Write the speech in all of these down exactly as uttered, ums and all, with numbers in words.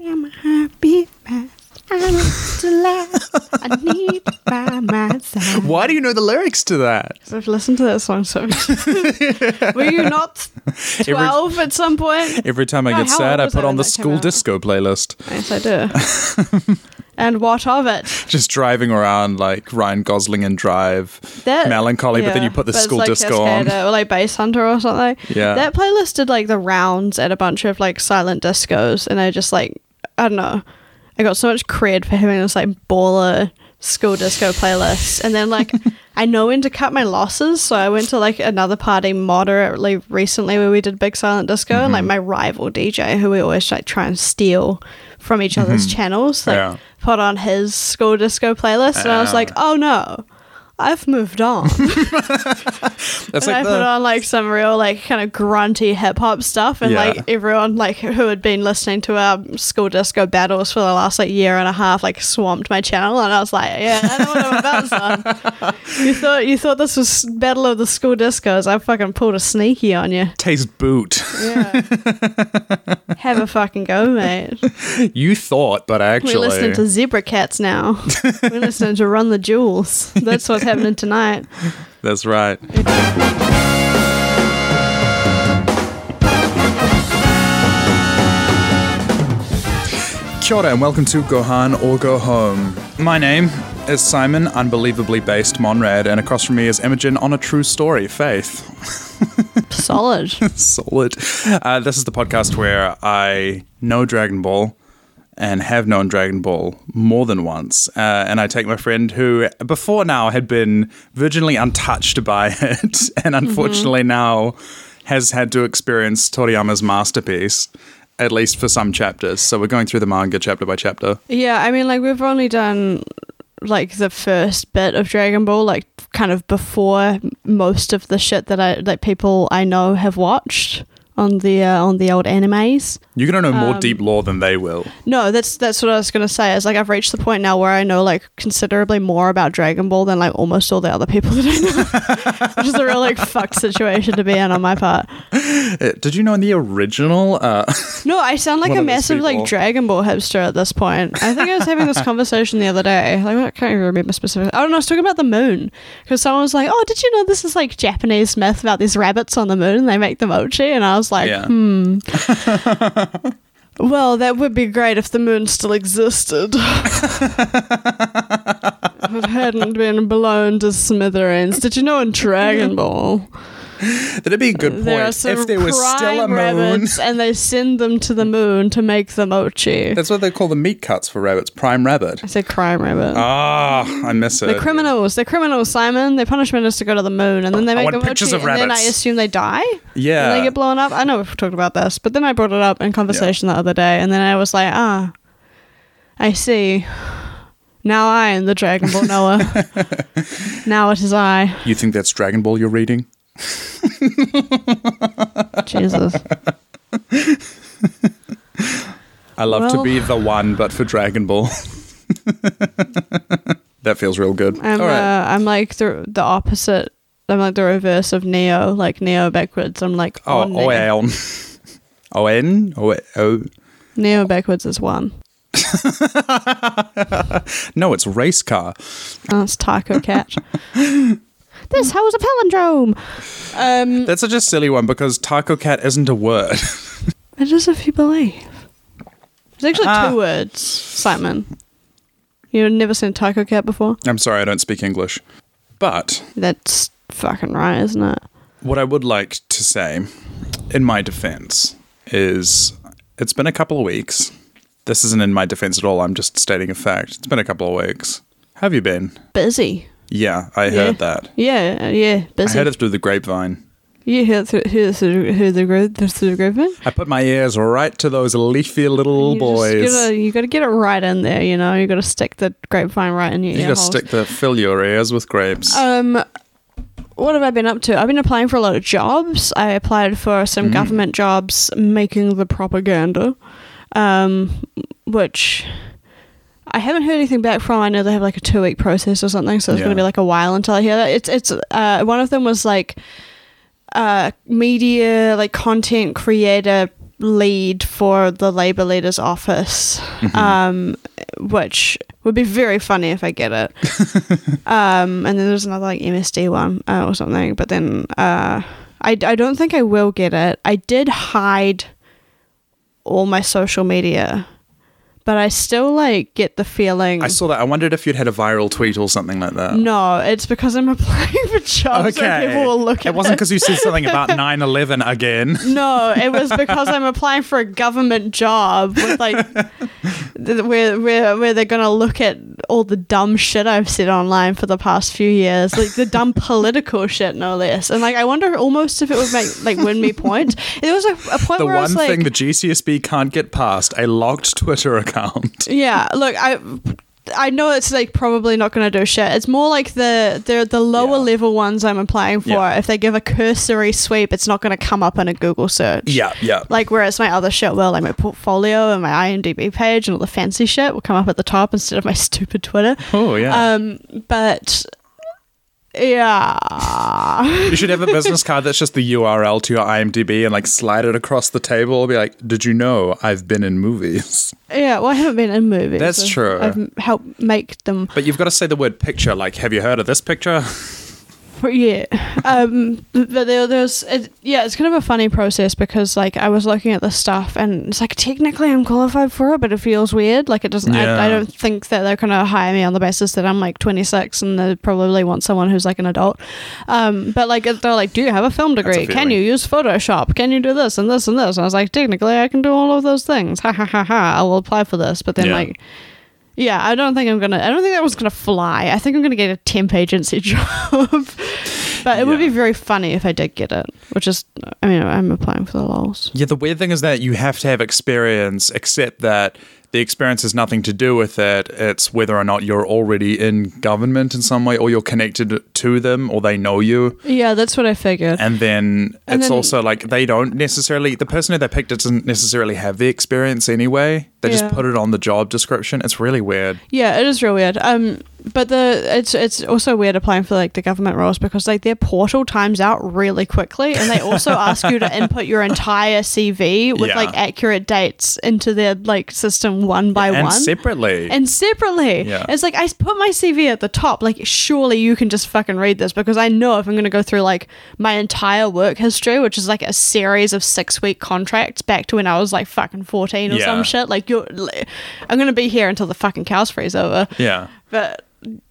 I'm a happy man. I need to laugh. I need by my side. Why do you know the lyrics to that? I've listened to that song so much. Were you not twelve every, at some point? Every time I no, get sad, I put I on the school disco playlist. Yes, I do. And what of it? Just driving around like Ryan Gosling and Drive, that, melancholy, yeah, but then you put the school like disco on. Or like Bass Hunter or something. Yeah. That playlist did like the rounds at a bunch of like silent discos, and I just like, I don't know. I got so much cred for having this like baller school disco playlist, and then like I know when to cut my losses, so I went to like another party moderately recently where we did big silent disco, mm-hmm. and like my rival D J, who we always like try and steal from each other's mm-hmm. channels, like yeah. put on his school disco playlist, and uh, I was like, oh no, I've moved on. That's and like I the- put on like some real like kind of grunty hip hop stuff, and yeah. like everyone like who had been listening to our school disco battles for the last like year and a half like swamped my channel, and I was like, yeah, I know what I'm about, son. You thought you thought this was battle of the school discos? I fucking pulled a sneaky on you. Taste boot. Yeah. Have a fucking go, mate. You thought, but actually, we're listening to Zebra Cats now. We're listening to Run the Jewels. That's what's happening tonight. That's right. Kia ora and welcome to Gohan or Go Home. My name is Simon, unbelievably based Monrad, and across from me is Imogen on a true story, Faith. Solid. Solid. Uh, this is the podcast where I know Dragon Ball and have known Dragon Ball more than once. Uh, and I take my friend who, before now, had been virginally untouched by it, and unfortunately mm-hmm. now has had to experience Toriyama's masterpiece, at least for some chapters. So we're going through the manga chapter by chapter. Yeah, I mean, like, we've only done, like, the first bit of Dragon Ball, like, kind of before most of the shit that I, like, people I know have watched. On the uh, on the old animes, you're gonna know more um, deep lore than they will. No, that's that's what I was gonna say. Is like I've reached the point now where I know like considerably more about Dragon Ball than like almost all the other people that I know, which is a real like fuck situation to be in on my part. Did you know in the original? Uh, no, I sound like a massive like Dragon Ball hipster at this point. I think I was having this conversation the other day. Like, I can't even remember specifically. I don't know. I was talking about the moon because someone was like, "Oh, did you know this is like Japanese myth about these rabbits on the moon and they make the mochi?" And I was like, yeah. hmm. Well, that would be great if the moon still existed. If it hadn't been blown to smithereens. Did you know in Dragon Ball? That'd be a good point. There are some if there was still a moon, and they send them to the moon to make the mochi. That's what they call the meat cuts for rabbits. Prime rabbit. I said crime rabbit. Ah, oh, I miss it. They're criminals. They're criminals, Simon. Their punishment is to go to the moon, and then they make the mochi. Of and rabbits. Then I assume they die. Yeah. And they get blown up. I know we've talked about this, but then I brought it up in conversation yeah. the other day, and then I was like, ah, I see. Now I am the Dragon Ball Noah. Now it is I. You think that's Dragon Ball you're reading? Jesus. I love well, to be the one, but for Dragon Ball. That feels real good. I'm, All right. uh, I'm like the the opposite. I'm like the reverse of Neo, like Neo backwards. I'm like oh, on oh, Neo. On. O N O O. Neo backwards is one. No, it's race car. Oh, it's Taco Cat. This how's a palindrome. Um, That's such a silly one because taco cat isn't a word. It is if you believe. It's actually ah. two words, Simon. You've never seen taco cat before? I'm sorry, I don't speak English. But. That's fucking right, isn't it? What I would like to say, in my defense, is it's been a couple of weeks. This isn't in my defense at all. I'm just stating a fact. It's been a couple of weeks. How have you been? Busy. Yeah, I yeah. heard that. Yeah, yeah. Busy. I heard it through the grapevine. You heard it through, through, through, through the grapevine? I put my ears right to those leafy little you boys. Gotta, you got to get it right in there, you know? You got to stick the grapevine right in your you ear You got to stick the fill your ears with grapes. Um, what have I been up to? I've been applying for a lot of jobs. I applied for some mm. government jobs making the propaganda, um, which... I haven't heard anything back from. I know they have like a two week process or something, so it's yeah. going to be like a while until I hear that. It's it's uh, one of them was like uh, media like content creator lead for the Labour leader's office, mm-hmm. um, which would be very funny if I get it. um, and then there's another like M S D one uh, or something, but then uh, I, I don't think I will get it. I did hide all my social media, but I still like get the feeling. I saw that. I wondered if you'd had a viral tweet or something like that. No, it's because I'm applying for jobs okay. and people will look at it. It wasn't because you said something about nine eleven again. No, it was because I'm applying for a government job with like where where where they're gonna look at all the dumb shit I've said online for the past few years, like the dumb political shit, no less. And like, I wonder almost if it would make like win me point. There was a, a point the where I was like, the one thing the G C S B can't get past: a locked Twitter account. Yeah, look, I I know it's like probably not going to do shit. It's more like the the, the lower yeah. level ones I'm applying for. Yeah. If they give a cursory sweep, it's not going to come up in a Google search. Yeah, yeah. Like whereas my other shit will, like my portfolio and my IMDb page and all the fancy shit will come up at the top instead of my stupid Twitter. Oh yeah. Um, but. Yeah. You should have a business card that's just the U R L to your IMDb and like slide it across the table and be like, did you know I've been in movies? Yeah, well, I haven't been in movies. That's so true. I've helped make them. But you've got to say the word picture, like, have you heard of this picture? Yeah. Um, but there, there's, it, yeah, it's kind of a funny process because like I was looking at this stuff and it's like technically I'm qualified for it, but it feels weird. Like it doesn't, yeah. I, I don't think that they're going to hire me on the basis that I'm like twenty-six and they probably want someone who's like an adult. Um, but like they're like, do you have a film degree? A can you use Photoshop? Can you do this and this and this? And I was like, technically I can do all of those things. Ha ha ha ha. I will apply for this. But then yeah. like, yeah, I don't think I'm going to, I don't think that was going to fly. I think I'm going to get a temp agency job. But it yeah. would be very funny if I did get it, which is, I mean, I'm applying for the lols. Yeah, the weird thing is that you have to have experience, except that the experience has nothing to do with it. It's whether or not you're already in government in some way, or you're connected to them, or they know you. Yeah, that's what I figured. And then and it's then, also like they don't necessarily, the person who they picked doesn't necessarily have the experience anyway. They yeah. just put it on the job description. It's really weird. Yeah, it is real weird. Um, but the it's it's also weird applying for like the government roles because like their portal times out really quickly, and they also ask you to input your entire C V with yeah. like accurate dates into their like system one by and one separately and separately. Yeah. It's like I put my C V at the top. Like surely you can just fucking read this because I know if I'm gonna go through like my entire work history, which is like a series of six week contracts back to when I was like fucking fourteen or yeah. some shit. Like you're, I'm gonna be here until the fucking cows freeze over. Yeah, but.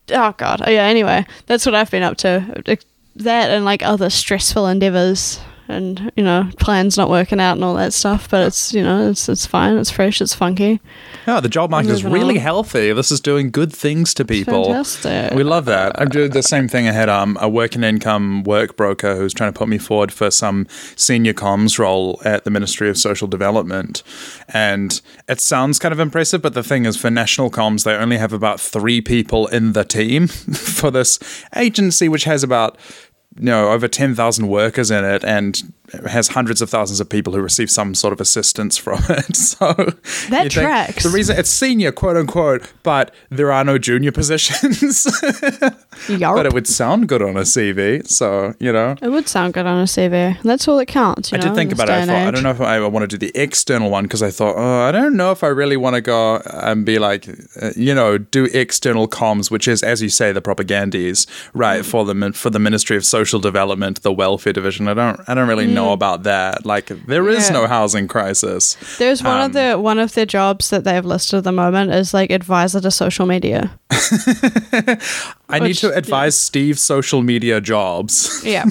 Oh god. Oh yeah, anyway, that's what I've been up to. That and like other stressful endeavors and, you know, plans not working out and all that stuff, but it's, you know, it's it's fine, it's fresh, it's funky. Oh, the job market is really on. healthy. This is doing good things to people. Fantastic. We love that. I do the same thing. I had um, a work and income work broker who's trying to put me forward for some senior comms role at the Ministry of Social Development. And it sounds kind of impressive, but the thing is for national comms, they only have about three people in the team for this agency, which has about... No, over ten thousand workers in it and has hundreds of thousands of people who receive some sort of assistance from it. So that tracks. The reason it's senior, quote unquote, but there are no junior positions. But it would sound good on a C V. So, you know. It would sound good on a C V. That's all that counts. You I know, did think about it. I thought, I don't know if I want to do the external one because I thought, oh, I don't know if I really want to go and be like, uh, you know, do external comms, which is, as you say, the propagandese, right, mm. for the for the Ministry of Social Development, the Welfare Division. I don't, I don't really know. Mm. know about that. Like there is yeah. no housing crisis. There's one um, of the one of their jobs that they have listed at the moment is like advisor to social media. I Which, need to advise yeah. Steve social media jobs. Yeah.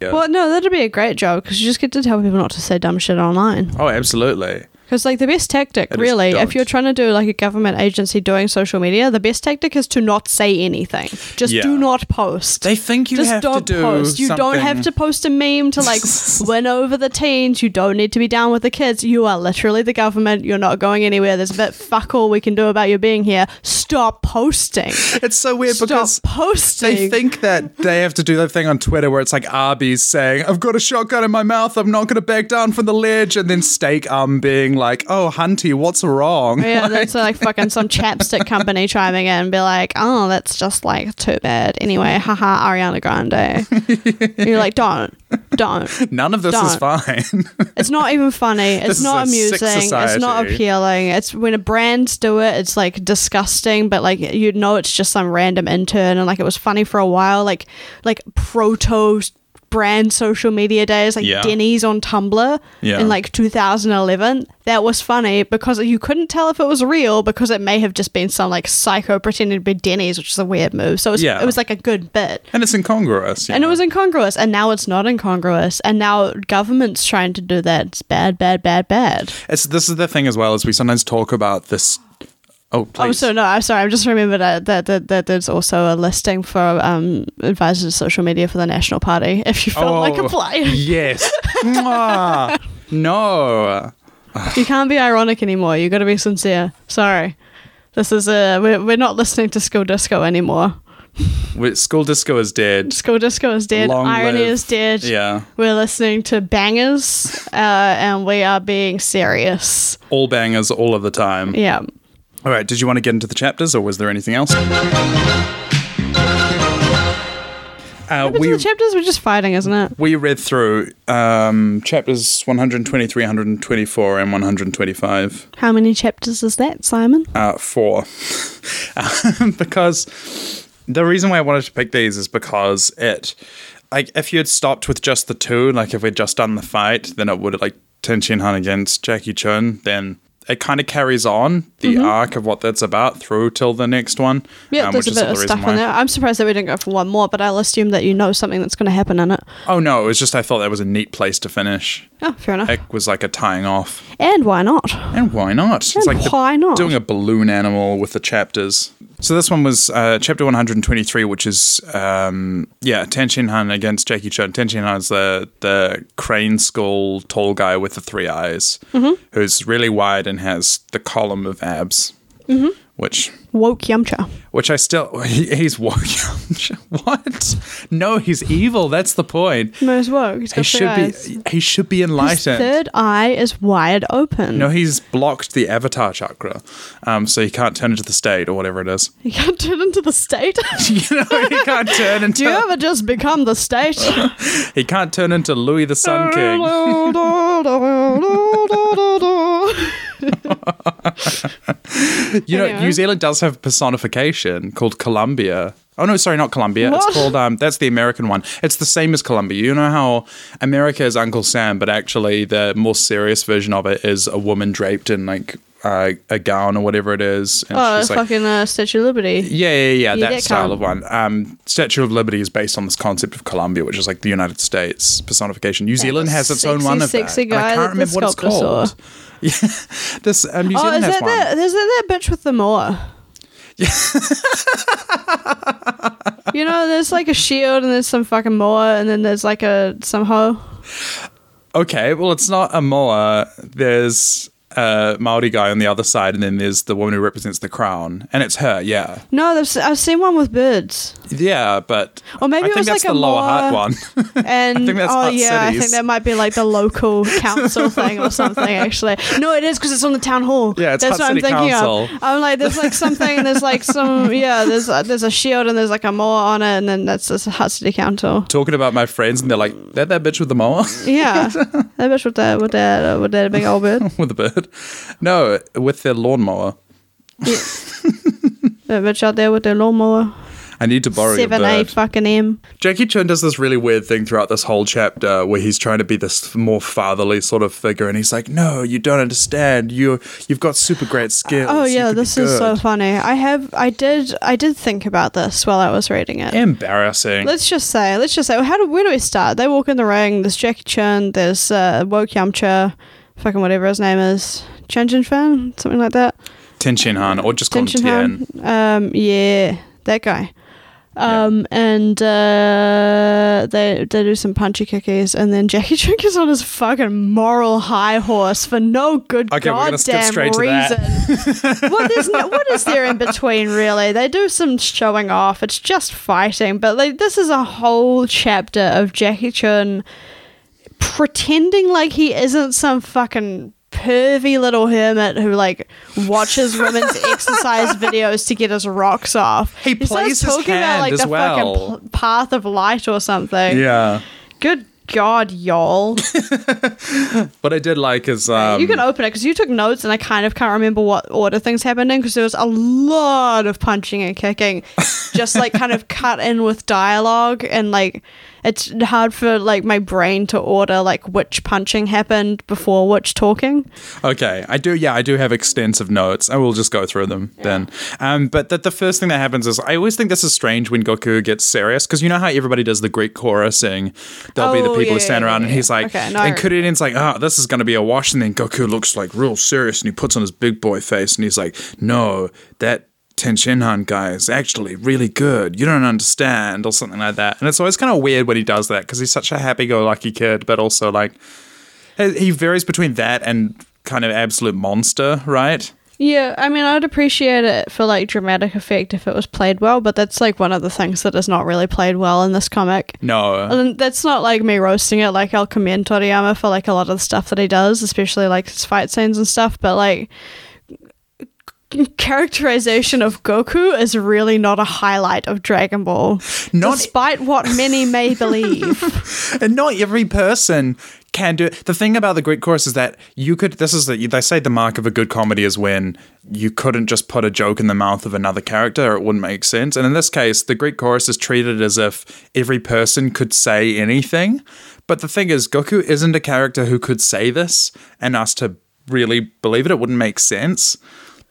yeah. Well, no, that'd be a great job because you just get to tell people not to say dumb shit online. Oh, absolutely. Because like the best tactic, it really, if you're trying to do like a government agency doing social media, the best tactic is to not say anything. Just yeah. do not post. They think you Just have don't to do post. Something. You don't have to post a meme to like win over the teens. You don't need to be down with the kids. You are literally the government. You're not going anywhere. There's a bit fuck all we can do about you being here. Stop posting. It's so weird Stop because posting. They think that they have to do that thing on Twitter where it's like Arby's saying, "I've got a shotgun in my mouth. I'm not going to back down from the ledge," and then Steak Arm being like, "Oh, hunty, what's wrong?" Yeah, like, that's like fucking some chapstick company chiming in and be like, "Oh, that's just like too bad. Anyway, haha, Ariana Grande." You're like, don't, don't. None of this don't. is fine. It's not even funny. It's not amusing. It's not appealing. It's when a brands do it, it's like disgusting, but like you know it's just some random intern and like it was funny for a while, like like proto brand social media days, like yeah. Denny's on Tumblr yeah. in like two thousand eleven. That was funny because you couldn't tell if it was real because it may have just been some like psycho pretending to be Denny's, which is a weird move. So it was, yeah. it was like a good bit. And it's incongruous. And know. it was incongruous. And now it's not incongruous. And now government's trying to do that. It's bad, bad, bad, bad. It's, this is the thing as well, is we sometimes talk about this. Oh, please. Oh, so no, I'm sorry. I just remembered that, that, that, that there's also a listing for um, advisors to social media for the National Party if you feel oh, like applying. Yes. No. You can't be ironic anymore. You've got to be sincere. Sorry. This is a, we're, we're not listening to school disco anymore. We're, school disco is dead. School disco is dead. Long Irony live. is dead. Yeah. We're listening to bangers uh, and we are being serious. All bangers all of the time. Yeah. All right, did you want to get into the chapters or was there anything else? Uh, we, the chapters were just fighting, isn't it? We read through um, chapters one hundred twenty-three, one hundred twenty-four and one hundred twenty-five. How many chapters is that, Simon? Uh, four. Because the reason why I wanted to pick these is because it... Like, if you had stopped with just the two, like if we'd just done the fight, then it would, like, Tenshinhan against Jackie Chun, then... It kind of carries on the mm-hmm. arc of what that's about through till the next one. Yeah, um, there's a bit of stuff in there. I'm surprised that we didn't go for one more, but I'll assume that you know something that's going to happen in it. Oh, no. It was just I thought that was a neat place to finish. Oh, fair enough. It was like a tying off. And why not? And why not? And it's like why not? Doing a balloon animal with the chapters. So this one was uh, chapter one hundred twenty-three, which is, um, yeah, Tenshinhan against Jackie Chun. Tenshinhan is the, the crane skull tall guy with the three eyes, mm-hmm. who's really wide and has the column of abs, mm-hmm. which... Woke Yamcha. Which I still... He, he's woke Yamcha. What? No, he's evil. That's the point. No, he's woke. He's got he should eyes. be. He should be enlightened. His third eye is wide open. No, he's blocked the avatar chakra, um, so he can't turn into the state or whatever it is. He can't turn into the state? You know, he can't turn into... Do you ever just become the state? He can't turn into Louis the Sun King. You know, anyway. New Zealand does have personification called Columbia. Oh no, sorry, not Columbia. What? It's called um that's the American one. It's the same as Columbia. You know how America is Uncle Sam, but actually the more serious version of it is a woman draped in like uh, a gown or whatever it is. And oh, she's like, fucking uh, Statue of Liberty. Yeah, yeah, yeah, yeah that, that style of one. Um, Statue of Liberty is based on this concept of Columbia, which is like the United States personification. New that Zealand has its sexy, own one of that. Guy and I can't remember what it's called. Saw. Yeah, this um, New Zealand oh, is has that one. That, is that that bitch with the moa? Yeah. You know, there's like a shield and there's some fucking moa and then there's like a some hoe. Okay, well, it's not a moa. There's a Maori guy on the other side and then there's the woman who represents the crown and it's her, yeah. No, I've seen one with birds. Yeah, but or maybe I think it was that's like the a Lower Hutt one. And, I think that's oh, Hutt yeah, cities. I think that might be like the local council thing or something, actually. No, it is because it's on the town hall. Yeah, it's that's Hutt what City I'm thinking council. Of. I'm like, there's like something, there's like some, yeah, there's uh, there's a shield and there's like a moa on it and then that's this Hutt City Council. Talking about my friends and they're like, that that bitch with the moa? Yeah, that bitch with that, with that, uh, with that big old bird. With the bird. No, with their lawnmower. Yeah. That bitch out there with their lawnmower. I need to borrow Seven, your bird. eight fucking M. Jackie Chun does this really weird thing throughout this whole chapter where he's trying to be this more fatherly sort of figure and he's like, no, you don't understand. You, you've got super great skills. Oh, yeah, this is so funny. I have, I did, I did think about this while I was reading it. Embarrassing. Let's just say, let's just say, well, how do, where do we start? They walk in the ring, there's Jackie Chun, there's uh, Woke Yamcha, fucking whatever his name is, Tenshinhan, something like that. Tenshinhan, or just call Tenshinhan. him Tien. Um, yeah, that guy. Um, yeah. And uh, they they do some punchy kickies, and then Jackie Chun is on his fucking moral high horse for no good okay, goddamn reason. What is no, what is there in between, really? They do some showing off. It's just fighting, but like this is a whole chapter of Jackie Chun pretending like he isn't some fucking pervy little hermit who like watches women's exercise videos to get his rocks off. He, he plays his hand about, like, as the well. Fucking pl- path of light or something. Yeah. Good god, y'all. What I did like is... Um, you can open it, because you took notes, and I kind of can't remember what order things happened in, because there was a lot of punching and kicking, just, like, kind of cut in with dialogue, and, like, it's hard for, like, my brain to order, like, which punching happened before which talking. Okay, I do, yeah, I do have extensive notes. I will just go through them yeah. then. Um, but the, the first thing that happens is, I always think this is strange when Goku gets serious, because you know how everybody does the Greek chorusing? There'll oh, be the people yeah, who stand yeah, around yeah, and he's like, okay, no, and Kuririn's like, oh, this is going to be a wash, and then Goku looks, like, real serious, and he puts on his big boy face, and he's like, no, that... Tenshinhan guy is actually really good. You don't understand, or something like that. And it's always kind of weird when he does that, because he's such a happy-go-lucky kid, but also, like, he varies between that and kind of absolute monster, right? Yeah, I mean, I'd appreciate it for, like, dramatic effect if it was played well, but that's, like, one of the things that is not really played well in this comic. No. And that's not, like, me roasting it. Like, I'll commend Toriyama for, like, a lot of the stuff that he does, especially, like, his fight scenes and stuff, but, like... characterization of Goku is really not a highlight of Dragon Ball, not despite what many may believe. And not every person can do it. The thing about the Greek chorus is that you could, this is the, they say the mark of a good comedy is when you couldn't just put a joke in the mouth of another character or it wouldn't make sense. And in this case, the Greek chorus is treated as if every person could say anything. But the thing is, Goku isn't a character who could say this, and us to really believe it, it wouldn't make sense.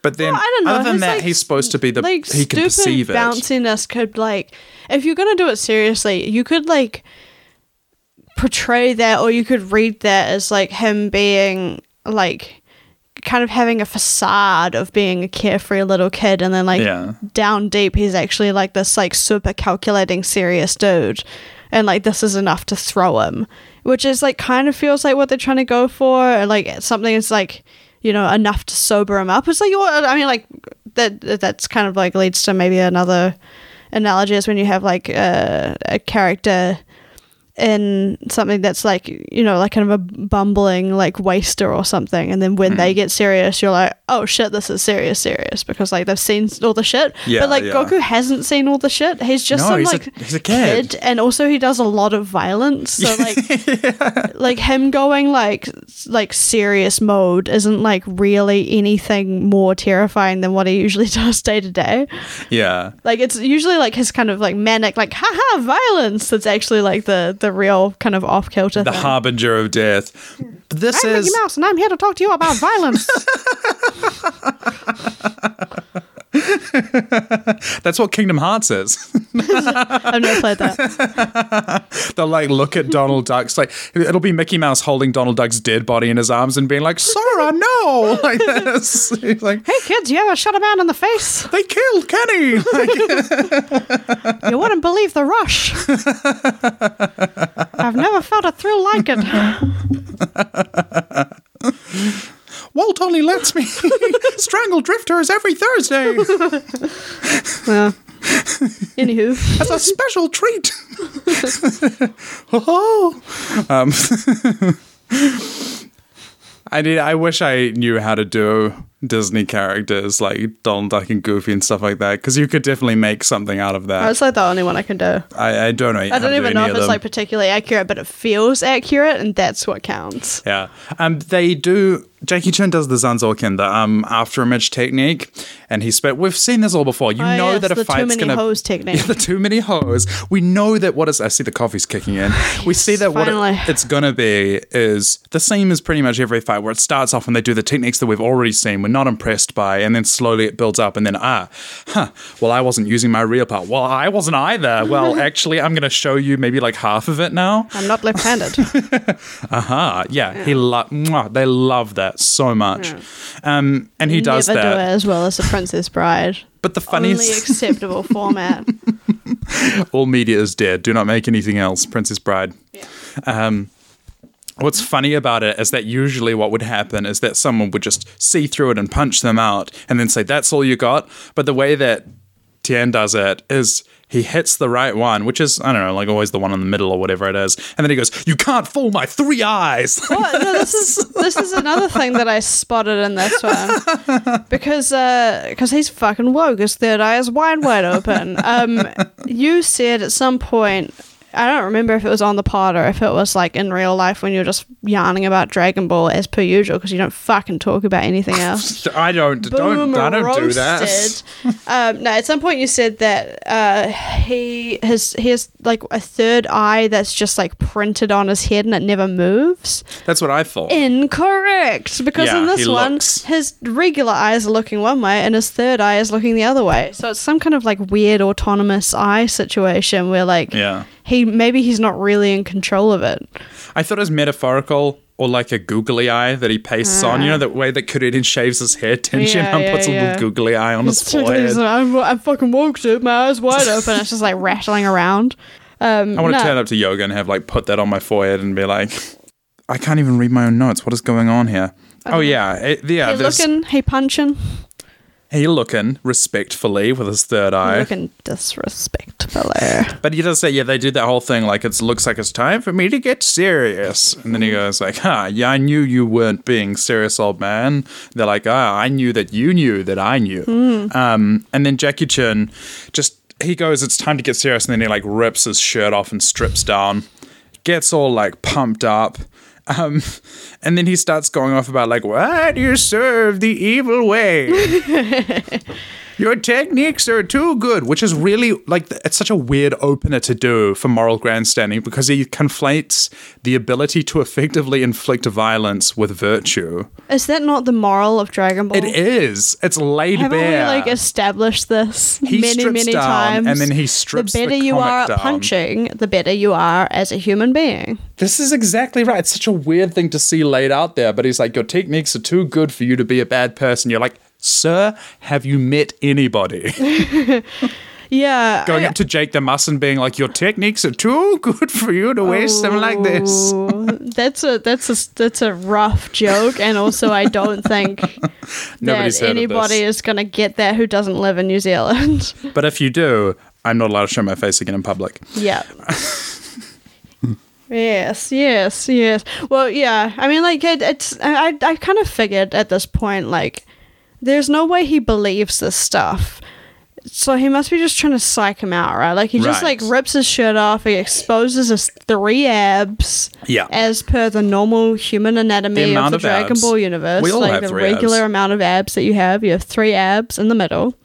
But then, well, I don't know. Other than he's that, like, he's supposed to be the, like, he can perceive it. Like, stupid bounciness could, like, if you're going to do it seriously, you could, like, portray that, or you could read that as, like, him being, like, kind of having a facade of being a carefree little kid, and then, like, yeah. down deep, he's actually, like, this, like, super calculating, serious dude. And, like, this is enough to throw him. Which is, like, kind of feels like what they're trying to go for, or, like, something is, like... you know, enough to sober him up. It's like, I mean, like, that that's kind of, like, leads to maybe another analogy is when you have, like, a, a character in something that's, like, you know, like, kind of a bumbling, like, waster or something, and then when mm. they get serious, you're like, oh, shit, this is serious, serious, because, like, they've seen all the shit. Yeah, but, like, yeah. Goku hasn't seen all the shit. He's just no, some, he's like, a, he's a kid. kid, and also he does a lot of violence, so, like, yeah. like, him going, like, like, serious mode isn't, like, really anything more terrifying than what he usually does day to day. Yeah. Like, it's usually, like, his kind of, like, manic, like, haha, violence that's actually, like, the, the real kind of off-kilter the thing. Harbinger of death. This I'm is Mickey Mouse, and I'm here to talk to you about violence. That's what Kingdom Hearts is. I've never played that. They'll, like, look at Donald Duck's, like, it'll be Mickey Mouse holding Donald Duck's dead body in his arms and being like, Sora, no, like this. He's like, hey kids, you ever shot a man in the face? They killed Kenny. Like, you wouldn't believe the rush. I've never felt a thrill like it. Walt only lets me strangle drifters every Thursday. Well, anywho. As a special treat. Oh. Um, I did, I wish I knew how to do Disney characters like Donald Duck and Goofy and stuff like that, because you could definitely make something out of that. That's like the only one I can do. I, I don't know. I don't even know if it's like particularly accurate, but it feels accurate, and that's what counts. Yeah. Um. They do. Jackie Chun does the Zanzōken, the um after image technique, and he spit. We've seen this all before. You oh, know yes, that a fight's gonna the too many hoes technique. Yeah, the too many hoes. We know that what is. I see the coffee's kicking in. We see that what it, it's gonna be is the same as pretty much every fight, where it starts off and they do the techniques that we've already seen. We're not impressed by, and then slowly it builds up, and then ah, huh. Well, I wasn't using my real power. Well, I wasn't either. Well, actually, I'm gonna show you maybe like half of it now. I'm not left-handed. Aha. uh-huh. Yeah, yeah. He lo- mwah, they love that. So much, yeah. um, and he Never does that do it as well as the Princess Bride. But the funniest, only acceptable format. All media is dead. Do not make anything else. Princess Bride. Yeah. Um, what's funny about it is that usually what would happen is that someone would just see through it and punch them out, and then say that's all you got. But the way that Tien does it is he hits the right one, which is, I don't know, like always the one in the middle or whatever it is. And then he goes, you can't fool my three eyes. Like well, no, this is this is another thing that I spotted in this one. Because uh, cause he's fucking woke. His third eye is wide, wide open. Um, you said at some point I don't remember if it was on the pod or if it was like in real life when you're just yarning about Dragon Ball as per usual because you don't fucking talk about anything else. I don't, Boom, don't, I don't roasted. do that. um, no, at some point you said that uh, he has he has like a third eye that's just like printed on his head and it never moves. That's what I thought. Incorrect, because yeah, in this one, looks. his regular eyes are looking one way and his third eye is looking the other way. So it's some kind of like weird autonomous eye situation where like yeah. he maybe he's not really in control of it. I thought it was metaphorical or like a googly eye that he pastes ah. on. You know, that way that Krillin shaves his hair, Tenshinhan yeah, yeah, puts yeah. a little googly eye on his forehead. I'm, I'm fucking woke, dude. My eyes wide open. It's just like rattling around. Um, I want to no. turn up to yoga and have like put that on my forehead and be like, I can't even read my own notes. What is going on here? Okay. Oh, yeah. It, yeah he looking, he punching. He looking respectfully with his third eye. He looking disrespectfully. But he does say, yeah, they do that whole thing like it looks like it's time for me to get serious. And then he goes like, ah, yeah, I knew you weren't being serious, old man. And they're like, ah, I knew that you knew that I knew. Mm. Um, and then Jackie Chun just, he goes, it's time to get serious. And then he like rips his shirt off and strips down. Gets all like pumped up. Um, and then he starts going off about like, why do you serve the evil way? Your techniques are too good, which is really like, it's such a weird opener to do for moral grandstanding because he conflates the ability to effectively inflict violence with virtue. Is that not the moral of Dragon Ball? It is. It's laid Haven't bare. Haven't we like established this he many, many down, times? And then he strips the comic down. The better you are at down. punching, the better you are as a human being. This is exactly right. It's such a weird thing to see laid out there, but he's like, your techniques are too good for you to be a bad person. You're like, sir, have you met anybody? yeah. Going I, up to Jake the Muss and being like, your techniques are too good for you to oh, waste them like this. that's a that's a that's a rough joke, and also I don't think Nobody's that anybody is going to get that who doesn't live in New Zealand. But if you do, I'm not allowed to show my face again in public. Yeah. Yes, yes, yes. Well, yeah. I mean, like, it, it's. I, I kind of figured at this point, like, there's no way he believes this stuff. So he must be just trying to psych him out, right? Like, he right. just, like, rips his shirt off. He exposes his three abs. Yeah. As per the normal human anatomy the of the of Dragon abs. Ball universe. We all like, have the regular abs. amount of abs that you have. You have three abs in the middle.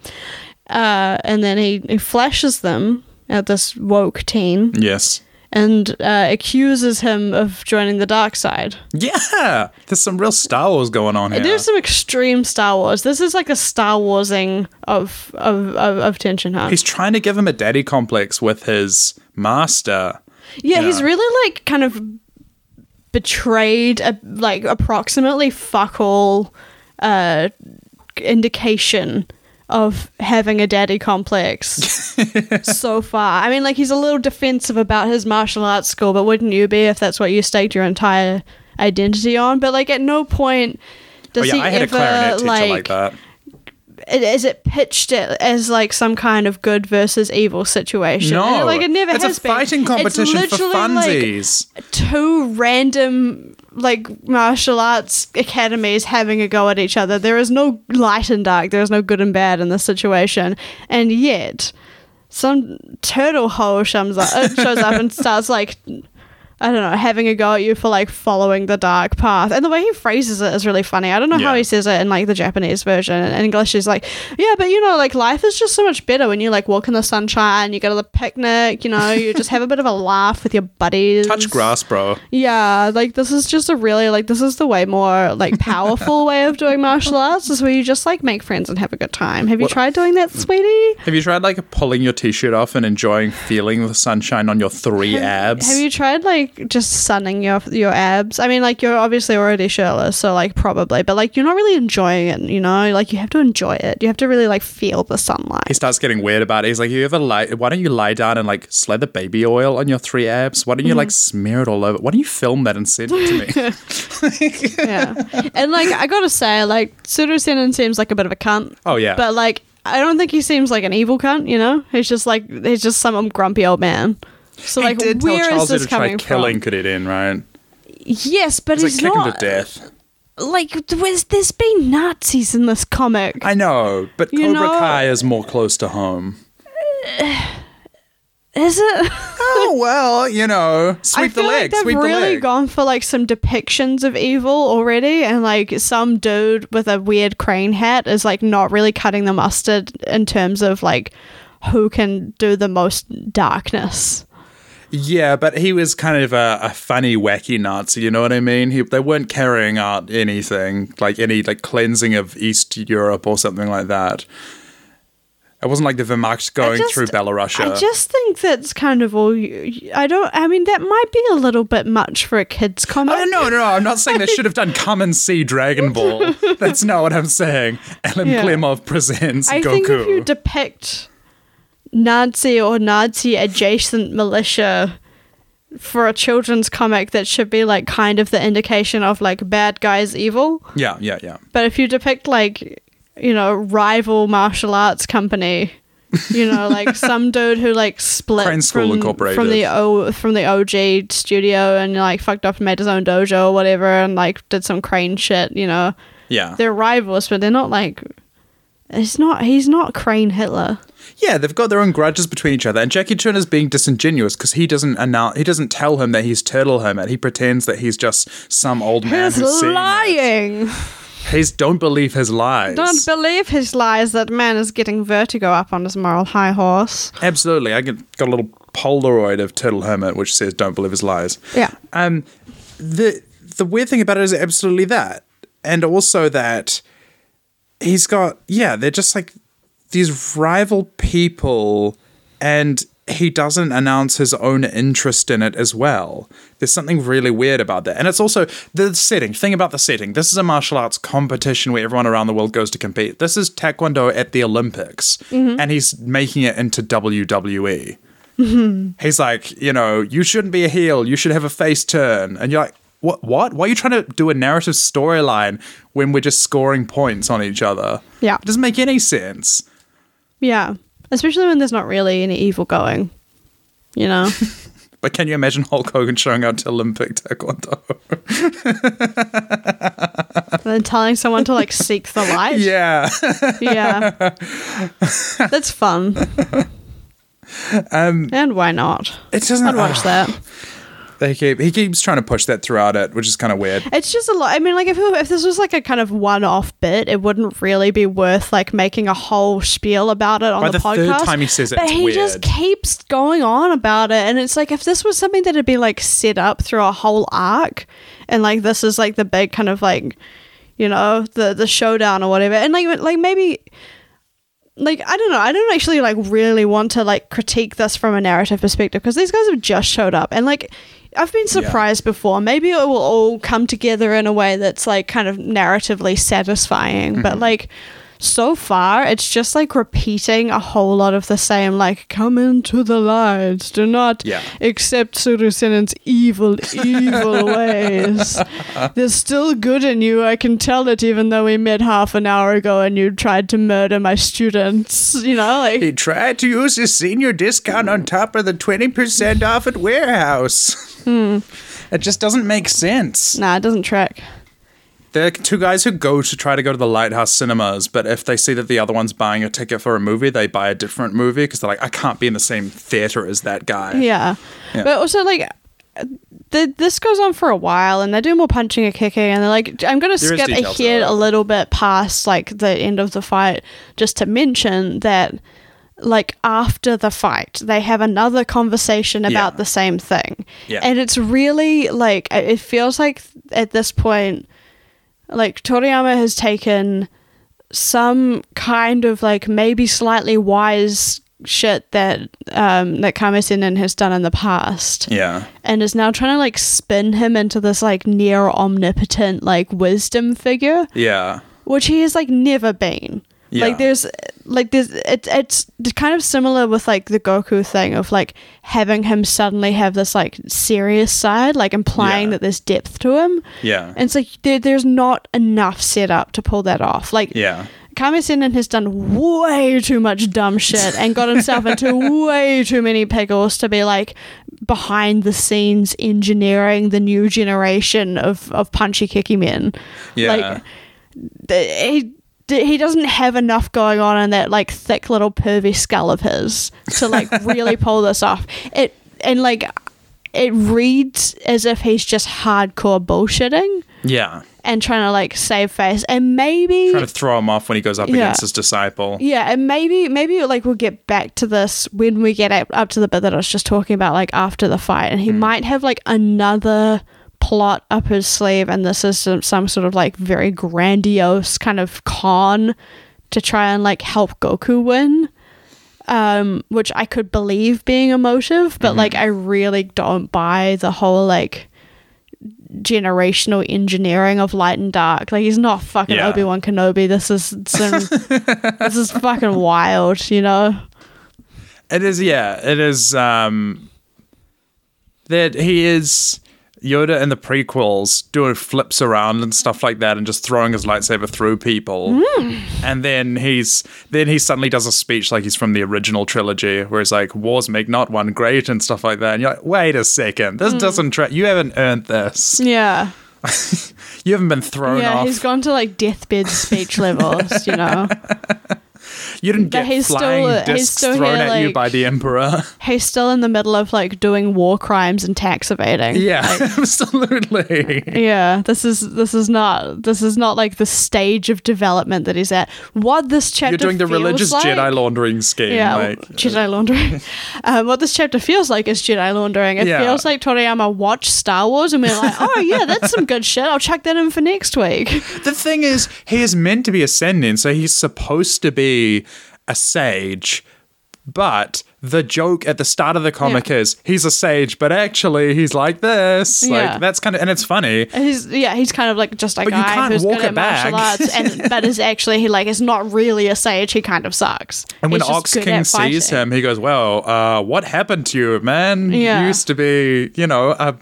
Uh, and then he, he flashes them at this woke teen. Yes. And uh, accuses him of joining the dark side. Yeah! There's some real Star Wars going on here. There's some extreme Star Wars. This is like a Star Warsing of of, of, of Tenshinhan. He's trying to give him a daddy complex with his master. Yeah, he's know. really like kind of betrayed a, like approximately fuck all uh, indication of having a daddy complex so far. I mean, like, he's a little defensive about his martial arts school, but wouldn't you be if that's what you staked your entire identity on? But, like, at no point does oh, yeah, he I had ever, a clarinet teacher like, like that. Is it pitched as like some kind of good versus evil situation? No, it, like it never it's has been. It's a fighting competition for funsies. Like two random like martial arts academies having a go at each other. There is no light and dark. There is no good and bad in this situation, and yet some turtle hole shows up, shows up and starts like, I don't know, having a go at you for like following the dark path. And the way he phrases it is really funny. I don't know yeah. how he says it in like the Japanese version. In English, he's like, yeah, but you know, like life is just so much better when you like walk in the sunshine, you go to the picnic, you know, you just have a bit of a laugh with your buddies. Touch grass, bro. Yeah, like this is just a really, like this is the way more like powerful way of doing martial arts is where you just like make friends and have a good time. Have you what? tried doing that, sweetie? Have you tried like pulling your t-shirt off and enjoying feeling the sunshine on your three abs? Have you tried like just sunning your your abs? I mean, like, you're obviously already shirtless, so like probably, but like you're not really enjoying it, you know, like you have to enjoy it, you have to really like feel the sunlight. He starts getting weird about it. He's like, you ever lie why don't you lie down and like slather baby oil on your three abs? Why don't you mm-hmm. like smear it all over? Why don't you film that and send it to me? Yeah. And like I gotta say, like Tsurusenin seems like a bit of a cunt. Oh yeah, but like I don't think he seems like an evil cunt, you know. He's just like, he's just some grumpy old man. So like, he did tell where Charles is this to coming try killing could it in, right? Yes, but he's like, not. Kick him to death. Like, there's, there's been Nazis in this comic. I know, but you Cobra know? Kai is more close to home. Is it? Oh, well, you know, sweep the leg, like sweep the leg. They've really gone for, like, some depictions of evil already, and, like, some dude with a weird crane hat is, like, not really cutting the mustard in terms of, like, who can do the most darkness. Yeah, but he was kind of a, a funny, wacky Nazi, you know what I mean? He, they weren't carrying out anything, like, any, like, cleansing of East Europe or something like that. It wasn't like the Wehrmacht going just, through Belarus. I just think that's kind of all you... I don't... I mean, that might be a little bit much for a kid's comic. Oh, no, no, no. I'm not saying they should have done come and see Dragon Ball. That's not what I'm saying. Alan yeah. Klimov presents I Goku. I think if you depict Nazi or Nazi-adjacent militia for a children's comic, that should be, like, kind of the indication of, like, bad guys evil. Yeah, yeah, yeah. But if you depict, like... you know, rival martial arts company, you know, like some dude who like split Crane School from, Incorporated. from the o from the O G studio and like fucked up and made his own dojo or whatever and like did some crane shit, you know. Yeah, they're rivals, but they're not like it's not he's not Crane Hitler. Yeah, they've got their own grudges between each other, and Jackie Chun is being disingenuous because he doesn't announce, he doesn't tell him that he's Turtle Hermit. He pretends that he's just some old man he's who's lying. Please don't believe his lies. Don't believe his lies. That man is getting vertigo up on his moral high horse. Absolutely. I get, got a little Polaroid of Turtle Hermit, which says don't believe his lies. Yeah. Um, the the weird thing about it is absolutely that. And also that he's got, yeah, they're just like these rival people, and he doesn't announce his own interest in it as well. There's something really weird about that. And it's also the setting. Thing about the setting. This is a martial arts competition where everyone around the world goes to compete. This is Taekwondo at the Olympics. Mm-hmm. And he's making it into W W E. Mm-hmm. He's like, you know, you shouldn't be a heel. You should have a face turn. And you're like, what? What? Why are you trying to do a narrative storyline when we're just scoring points on each other? Yeah. It doesn't make any sense. Yeah. Especially when there's not really any evil going, you know? But can you imagine Hulk Hogan showing up to Olympic Taekwondo? And then telling someone to, like, seek the light? Yeah. Yeah. That's fun. Um, and why not? It doesn't, I'd watch oh. that. They keep, he keeps trying to push that throughout it, which is kind of weird. It's just a lot. I mean, like, if it, if this was, like, a kind of one-off bit, it wouldn't really be worth, like, making a whole spiel about it on By the, the podcast. By the third time he says it, but it's he weird. Just keeps going on about it, and it's like, if this was something that had been, like, set up through a whole arc, and, like, this is, like, the big kind of, like, you know, the, the showdown or whatever, and, like, like maybe... Like, I don't know. I don't actually, like, really want to, like, critique this from a narrative perspective because these guys have just showed up. And, like, I've been surprised yeah. before. Maybe it will all come together in a way that's, like, kind of narratively satisfying. Mm-hmm. But, like, so far, it's just, like, repeating a whole lot of the same, like, come into the light. Do not yeah. accept Tsurusenen's evil, evil ways. There's still good in you. I can tell it even though we met half an hour ago and you tried to murder my students. You know, like... He tried to use his senior discount on top of the twenty percent off at Warehouse. Hmm. It just doesn't make sense. Nah, it doesn't track. There are two guys who go to try to go to the Lighthouse Cinemas, but if they see that the other one's buying a ticket for a movie, they buy a different movie because they're like, I can't be in the same theater as that guy. Yeah. yeah. But also, like, the, this goes on for a while and they do more punching and kicking, and they're like, I'm going to skip ahead a little bit past, like, the end of the fight just to mention that, like, after the fight, they have another conversation about yeah. the same thing. Yeah. And it's really, like, it feels like at this point... Like, Toriyama has taken some kind of, like, maybe slightly wise shit that um, that Kame-Sennin has done in the past. Yeah. And is now trying to, like, spin him into this, like, near-omnipotent, like, wisdom figure. Yeah. Which he has, like, never been. Yeah. Like, there's... Like, there's, it, it's kind of similar with, like, the Goku thing of, like, having him suddenly have this, like, serious side, like, implying yeah. that there's depth to him. Yeah. And it's like, there, there's not enough setup to pull that off. Like, yeah. Kame-Sennin has done way too much dumb shit and got himself into way too many pickles to be, like, behind the scenes engineering the new generation of, of punchy kicky men. Yeah. Like, he... d- he doesn't have enough going on in that like thick little pervy skull of his to like really pull this off. It and like it reads as if he's just hardcore bullshitting. Yeah. And trying to like save face, and maybe trying to throw him off when he goes up yeah. against his disciple. Yeah, and maybe maybe like we'll get back to this when we get up, up to the bit that I was just talking about, like after the fight, and he mm. might have like another plot up his sleeve, and this is some, some sort of like very grandiose kind of con to try and like help Goku win, um, which I could believe being emotive, but mm-hmm. like I really don't buy the whole like generational engineering of light and dark. Like he's not fucking yeah. Obi-Wan Kenobi. This is some, this is fucking wild, you know. It is, yeah. It is um, that he is Yoda in the prequels doing flips around and stuff like that, and just throwing his lightsaber through people. Mm. And then he's then he suddenly does a speech like he's from the original trilogy, where he's like, "Wars make not one great" and stuff like that. And you're like, "Wait a second, this mm. doesn't tra- you haven't earned this." Yeah. You haven't been thrown yeah, off. Yeah, he's gone to like deathbed speech levels, you know. You didn't get he's flying still, discs he's still thrown here, like, at you by the Emperor. He's still in the middle of like doing war crimes and tax evading. Yeah, like, absolutely. Yeah, this is this is not this is not like the stage of development that he's at. What this chapter you're doing the feels religious like, Jedi laundering scheme. Yeah, like, Jedi laundering. um, what this chapter feels like is Jedi laundering. It yeah. feels like Toriyama watched Star Wars and we're like, oh yeah, that's some good shit. I'll chuck that in for next week. The thing is, he is meant to be a Sennin, so he's supposed to be a sage, but the joke at the start of the comic yeah. is he's a sage, but actually he's like this. Yeah. Like that's kind of, and it's funny. He's yeah, he's kind of like just a but guy who's good at martial arts, and but is actually he like is not really a sage. He kind of sucks. And he's when Ox King sees him, he goes, "Well, uh, what happened to you, man? Yeah. You used to be, you know, a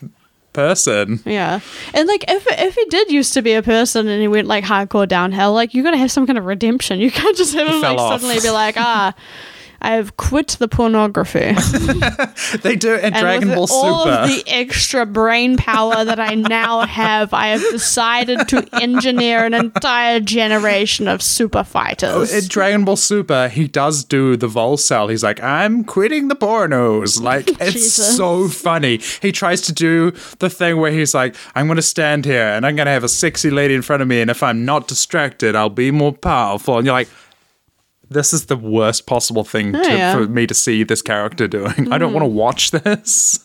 person." Yeah, and like if if he did used to be a person and he went like hardcore downhill, like you gotta have some kind of redemption. You can't just have him like off. Suddenly be like, ah, I have quit the pornography. They do at Dragon Ball Super. All of the extra brain power that I now have, I have decided to engineer an entire generation of super fighters. Oh, at Dragon Ball Super, he does do the Volcel. He's like, I'm quitting the pornos. Like, it's so funny. He tries to do the thing where he's like, I'm going to stand here and I'm going to have a sexy lady in front of me, and if I'm not distracted, I'll be more powerful. And you're like, this is the worst possible thing oh, to, yeah. for me to see this character doing. Mm. I don't want to watch this.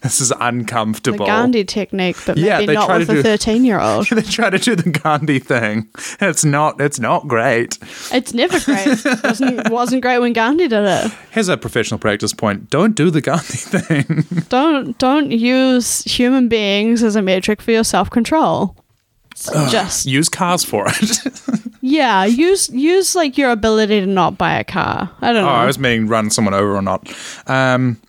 This is uncomfortable. The Gandhi technique, but maybe yeah, they not try with to a thirteen-year-old. They try to do the Gandhi thing. It's not It's not great. It's never great. It wasn't, wasn't great when Gandhi did it. Here's a professional practice point. Don't do the Gandhi thing. Don't, don't use human beings as a metric for your self-control. Ugh, just use cars for it. Yeah, use use like your ability to not buy a car. I don't oh, know. Oh, I was meaning run someone over or not. Um,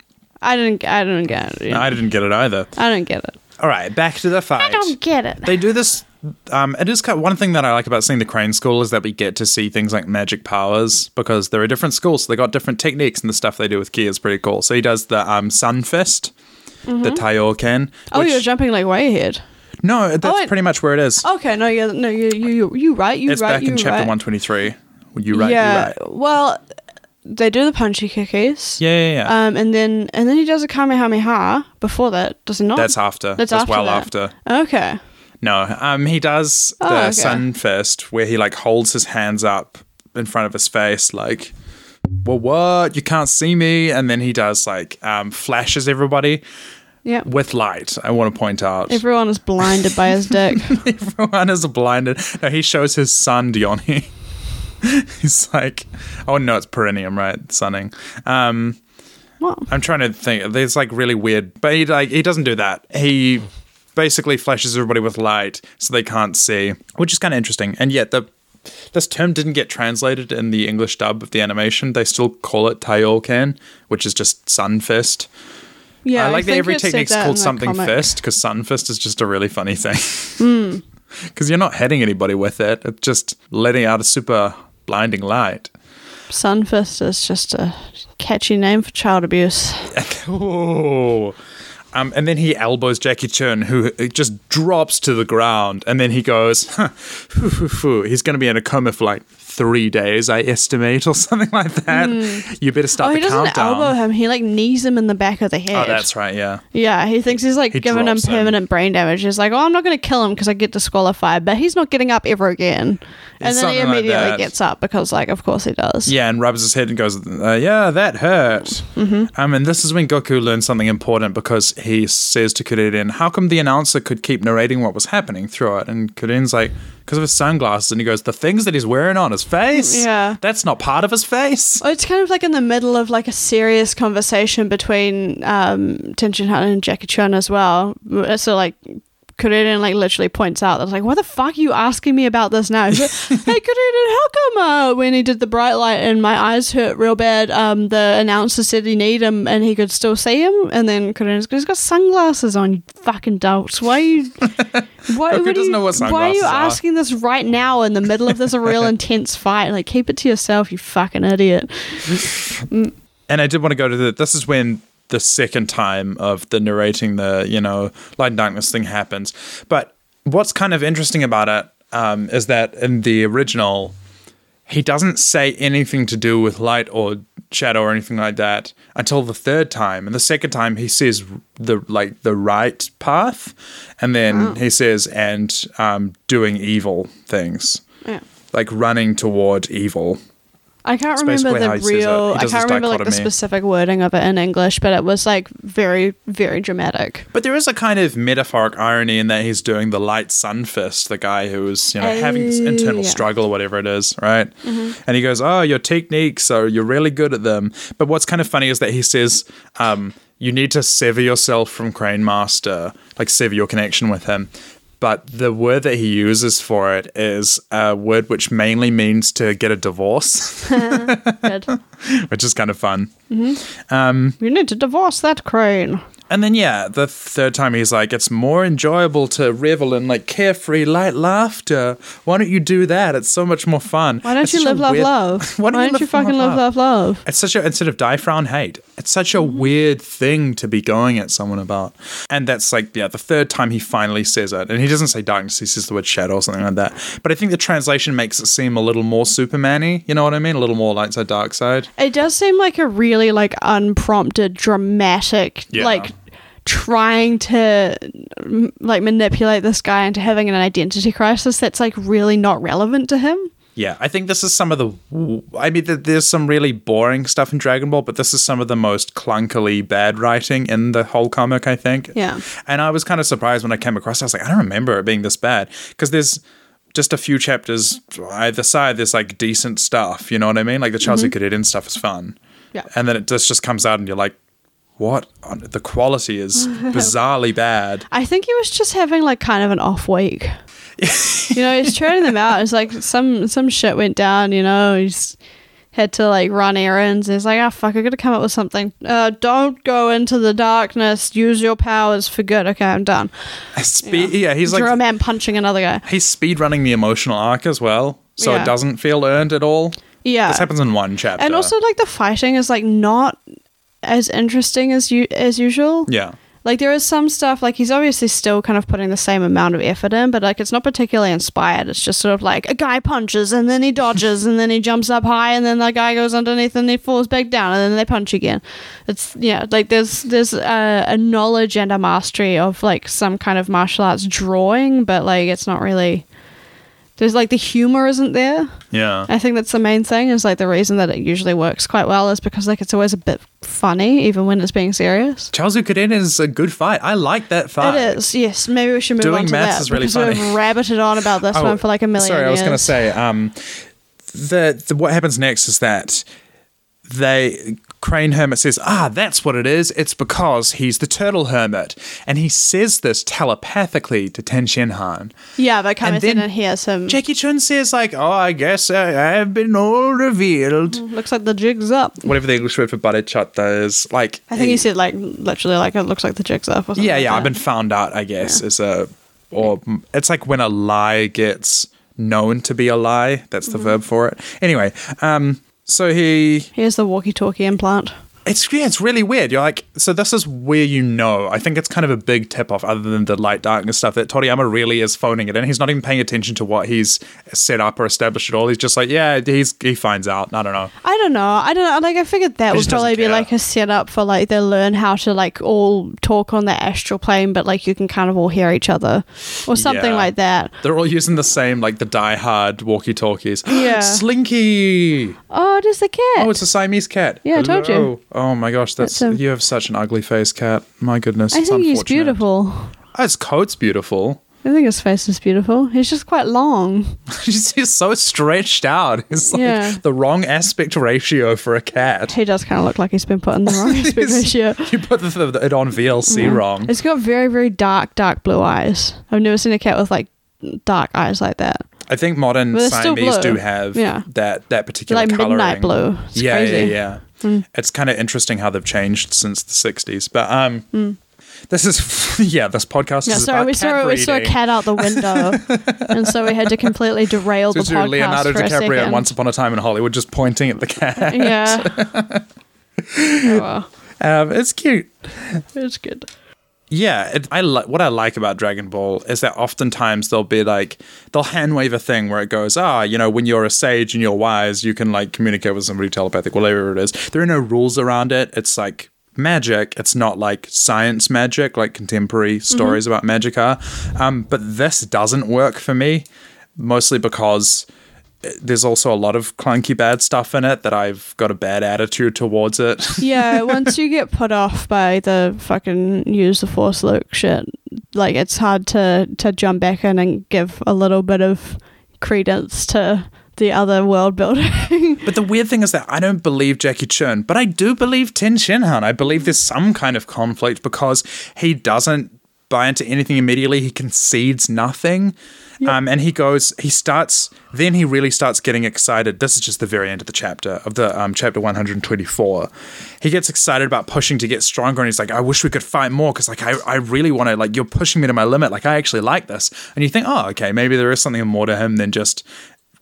I didn't. I didn't get it. You know. I didn't get it either. I don't get it. All right, back to the fight. I don't get it. They do this. Um, it is kind of, one thing that I like about seeing the Crane School is that we get to see things like magic powers, because there are different schools, so they got different techniques, and the stuff they do with ki is pretty cool. So he does the um, Sun Fist, mm-hmm. the Taiyōken. Oh, which, you're jumping like way ahead. No, that's oh, it, pretty much where it is. Okay, no, yeah, no, you, you, you, you right, you it's right, you right. It's back in chapter right. one twenty-three. You right, yeah, you right. Well, they do the punchy kickies. Yeah, yeah, yeah. Um, and then and then he does a Kamehameha before that, does he not? That's after. That's, that's after well that. after. Okay. No, um, he does oh, the okay. Sun Fist, where he like holds his hands up in front of his face, like, well, what? You can't see me. And then he does like um, flashes everybody. Yep. With light, I want to point out. Everyone is blinded by his dick. Everyone is blinded. No, he shows his son, Dione. He's like, oh no, it's perineum, right? Sunning. Um, what? I'm trying to think. It's like really weird. But he, like, he doesn't do that. He basically flashes everybody with light so they can't see, which is kind of interesting. And yet, the this term didn't get translated in the English dub of the animation. They still call it Taiyōken, which is just Sun Fist. Yeah, I like I that every technique's called something comic. Fist, because Sun Fist is just a really funny thing. Because mm. you're not hitting anybody with it. It's just letting out a super blinding light. Sun Fist is just a catchy name for child abuse. Oh, Um, and then he elbows Jackie Chun, who just drops to the ground. And then he goes, huh, hoo, hoo, hoo. He's going to be in a coma for like three days, I estimate, or something like that. Mm. You better start oh, the countdown. He doesn't elbow him. He like knees him in the back of the head. Oh, that's right, yeah. Yeah, he thinks he's like he giving him permanent him. brain damage. He's like, oh, I'm not going to kill him because I get disqualified, but he's not getting up ever again. And it's then he immediately like gets up because, like, of course he does. Yeah, and rubs his head and goes, uh, yeah, that hurt. Mm-hmm. Um, and this is when Goku learns something important because he says to Kuririn, how come the announcer could keep narrating what was happening through it? And Kuririn's like, because of his sunglasses. And he goes, the things that he's wearing on his face? Yeah. That's not part of his face. It's kind of like in the middle of, like, a serious conversation between um, Tenshinhan and Jackie Chun as well. So, like... Kuririn, like, literally points out, I was like, why the fuck are you asking me about this now? Like, hey, Kuririn, how come uh, when he did the bright light and my eyes hurt real bad, um, the announcer said he needed him and he could still see him? And then Kuririn's he's got sunglasses on, you fucking doubts. Why are you... Why, what are you, know what why are you asking are. this right now in the middle of this real intense fight? Like, keep it to yourself, you fucking idiot. Mm. And I did want to go to the... This is when... the second time of the narrating the, you know, light and darkness thing happens. But what's kind of interesting about it um, is that in the original, he doesn't say anything to do with light or shadow or anything like that until the third time. And the second time he says the, like, the right path. And then wow. he says, and um, doing evil things. Yeah. Like running toward evil. I can't it's remember the real, I can't remember like the specific wording of it in English, but it was like very, very dramatic. But there is a kind of metaphoric irony in that he's doing the light sun fist, the guy who is, you know, uh, having this internal yeah. struggle or whatever it is, right? Mm-hmm. And he goes, oh, your techniques, are, you're really good at them. But what's kind of funny is that he says, um, you need to sever yourself from Crane Master, like sever your connection with him. But the word that he uses for it is a word which mainly means to get a divorce. Which is kind of fun. Mm-hmm. Um, you need to divorce that crane. And then, yeah, the third time he's like, it's more enjoyable to revel in, like, carefree, light laughter. Why don't you do that? It's so much more fun. Why don't it's you live, love, weird... love? Why don't, Why you, don't you fucking love, love, love? It's such a, instead of die, frown, hate, it's such a mm-hmm. weird thing to be going at someone about. And that's, like, yeah, the third time he finally says it. And he doesn't say darkness, he says the word shadow or something like that. But I think the translation makes it seem a little more Superman-y. You know what I mean? A little more light side, dark side. It does seem like a really, like, unprompted, dramatic, yeah. like, trying to like manipulate this guy into having an identity crisis that's like really not relevant to him. Yeah, I think this is some of the, I mean, there's some really boring stuff in Dragon Ball, but this is some of the most clunkily bad writing in the whole comic, I think. Yeah. And I was kind of surprised when I came across it. I was like, I don't remember it being this bad, because there's just a few chapters either side, there's like decent stuff, you know what I mean? Like the Charles mm-hmm. Kuririn stuff is fun. Yeah. And then it just, just comes out and you're like, what? The quality is bizarrely bad. I think he was just having like kind of an off week. You know, he's turning them out. It's like some some shit went down, you know. He's had to like run errands. He's like, oh, fuck, I got to come up with something. Uh, don't go into the darkness. Use your powers for good. Okay, I'm done. Spe- you know, yeah, he's like... Draw a man punching another guy. He's speed running the emotional arc as well, so yeah. it doesn't feel earned at all. Yeah. This happens in one chapter. And also like the fighting is like not... as interesting as you as usual. Yeah, like there is some stuff, like he's obviously still kind of putting the same amount of effort in, but like it's not particularly inspired. It's just sort of like a guy punches and then he dodges and then he jumps up high and then the guy goes underneath and he falls back down and then they punch again. It's yeah, like there's there's a, a knowledge and a mastery of like some kind of martial arts drawing, but like it's not really, there's like the humor isn't there. Yeah, I think that's the main thing, is like the reason that it usually works quite well is because like it's always a bit funny even when it's being serious. Zanzōken is a good fight. I like that fight. It is, yes. Maybe we should move Doing on to that. Doing maths is really funny. Because we've rabbited on about this oh, one for like a million sorry, years. Sorry, I was going to say, um, the, the what happens next is that they... Crane Hermit says, ah, that's what it is. It's because he's the turtle hermit. And he says this telepathically to Tenshinhan. Yeah, but Kame-Sennin hears him. Jackie Chun says, like, oh, I guess I, I have been all revealed. Looks like the jig's up. Whatever the English word for bodhicitta is. Like, I think he, he said, like, literally, like, it looks like the jig's up or something. Yeah, like yeah, that. I've been found out, I guess. Yeah. Is a, or it's like when a lie gets known to be a lie. That's the mm-hmm. verb for it. Anyway, um... so he... Here's the walkie-talkie implant. It's, yeah, it's really weird. You're like, so this is where you know. I think it's kind of a big tip-off, other than the light darkness stuff, that Toriyama really is phoning it in. He's not even paying attention to what he's set up or established at all. He's just like, yeah, he's he finds out. I don't know. I don't know. I don't know. Like, I figured that he would probably be like a setup for like they learn how to like all talk on the astral plane, but like you can kind of all hear each other or something yeah. like that. They're all using the same, like the die-hard walkie-talkies. Yeah. Slinky! Oh, it is the cat. Oh, it's a Siamese cat. Yeah, hello. I told you. Oh my gosh, that's, that's a, you have such an ugly face, cat. My goodness, I think he's beautiful. His coat's beautiful. I think his face is beautiful. He's just quite long. he's, he's so stretched out. It's like yeah. the wrong aspect ratio for a cat. He does kind of look like he's been put in the wrong aspect ratio. You put the, the, it on V L C yeah. wrong. It's got very, very dark, dark blue eyes. I've never seen a cat with like dark eyes like that. I think modern Siamese do have yeah. that that particular like coloring. Midnight blue. It's yeah, crazy. yeah, yeah, yeah. Mm. It's kind of interesting how they've changed since the sixties. But um, mm. this is, yeah, this podcast yeah, is sorry, about we cat saw, breeding. We saw a cat out the window, and so we had to completely derail so the podcast Leonardo for DiCaprio a second. Leonardo DiCaprio Once Upon a Time in Hollywood just pointing at the cat. Yeah. oh, wow. um, it's cute. It's good. Yeah, it, I li- what I like about Dragon Ball is that oftentimes they'll be like, they'll hand wave a thing where it goes, ah, you know, when you're a sage and you're wise, you can like communicate with somebody telepathic, whatever it is. There are no rules around it. It's like magic. It's not like science magic, like contemporary stories mm-hmm. about magic are. Um, but this doesn't work for me, mostly because there's also a lot of clunky bad stuff in it that I've got a bad attitude towards it. yeah, once you get put off by the fucking use the Force Luke shit, like it's hard to, to jump back in and give a little bit of credence to the other world building. But the weird thing is that I don't believe Jackie Chun, but I do believe Tenshinhan. I believe there's some kind of conflict because he doesn't buy into anything immediately. He concedes nothing. Yep. Um, and he goes, he starts, then he really starts getting excited. This is just the very end of the chapter, of the um, chapter one hundred twenty-four. He gets excited about pushing to get stronger, and he's like, I wish we could fight more, because like I, I really want to, like, you're pushing me to my limit. Like, I actually like this. And you think, oh, okay, maybe there is something more to him than just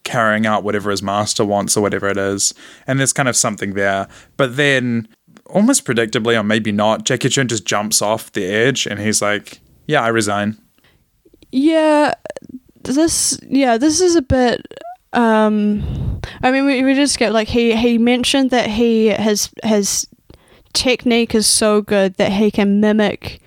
carrying out whatever his master wants or whatever it is. And there's kind of something there. But then, almost predictably, or maybe not, Jackie Chun just jumps off the edge, and he's like, yeah, I resign. Yeah, this yeah, this is a bit, um, I mean, we, we just get, like, he, he mentioned that he has, his technique is so good that he can mimic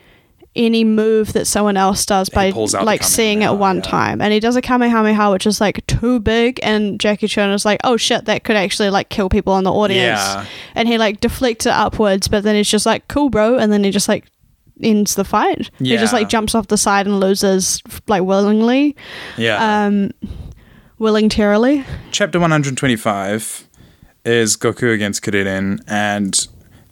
any move that someone else does by like seeing it one yeah. time, and he does a Kamehameha which is like too big, and Jackie Chun is like, oh shit, that could actually like kill people in the audience yeah. and he like deflects it upwards, but then he's just like, cool bro, and then he just like ends the fight. yeah. He just like jumps off the side and loses like willingly yeah um voluntarily. Chapter one hundred twenty-five is Goku against Krillin, and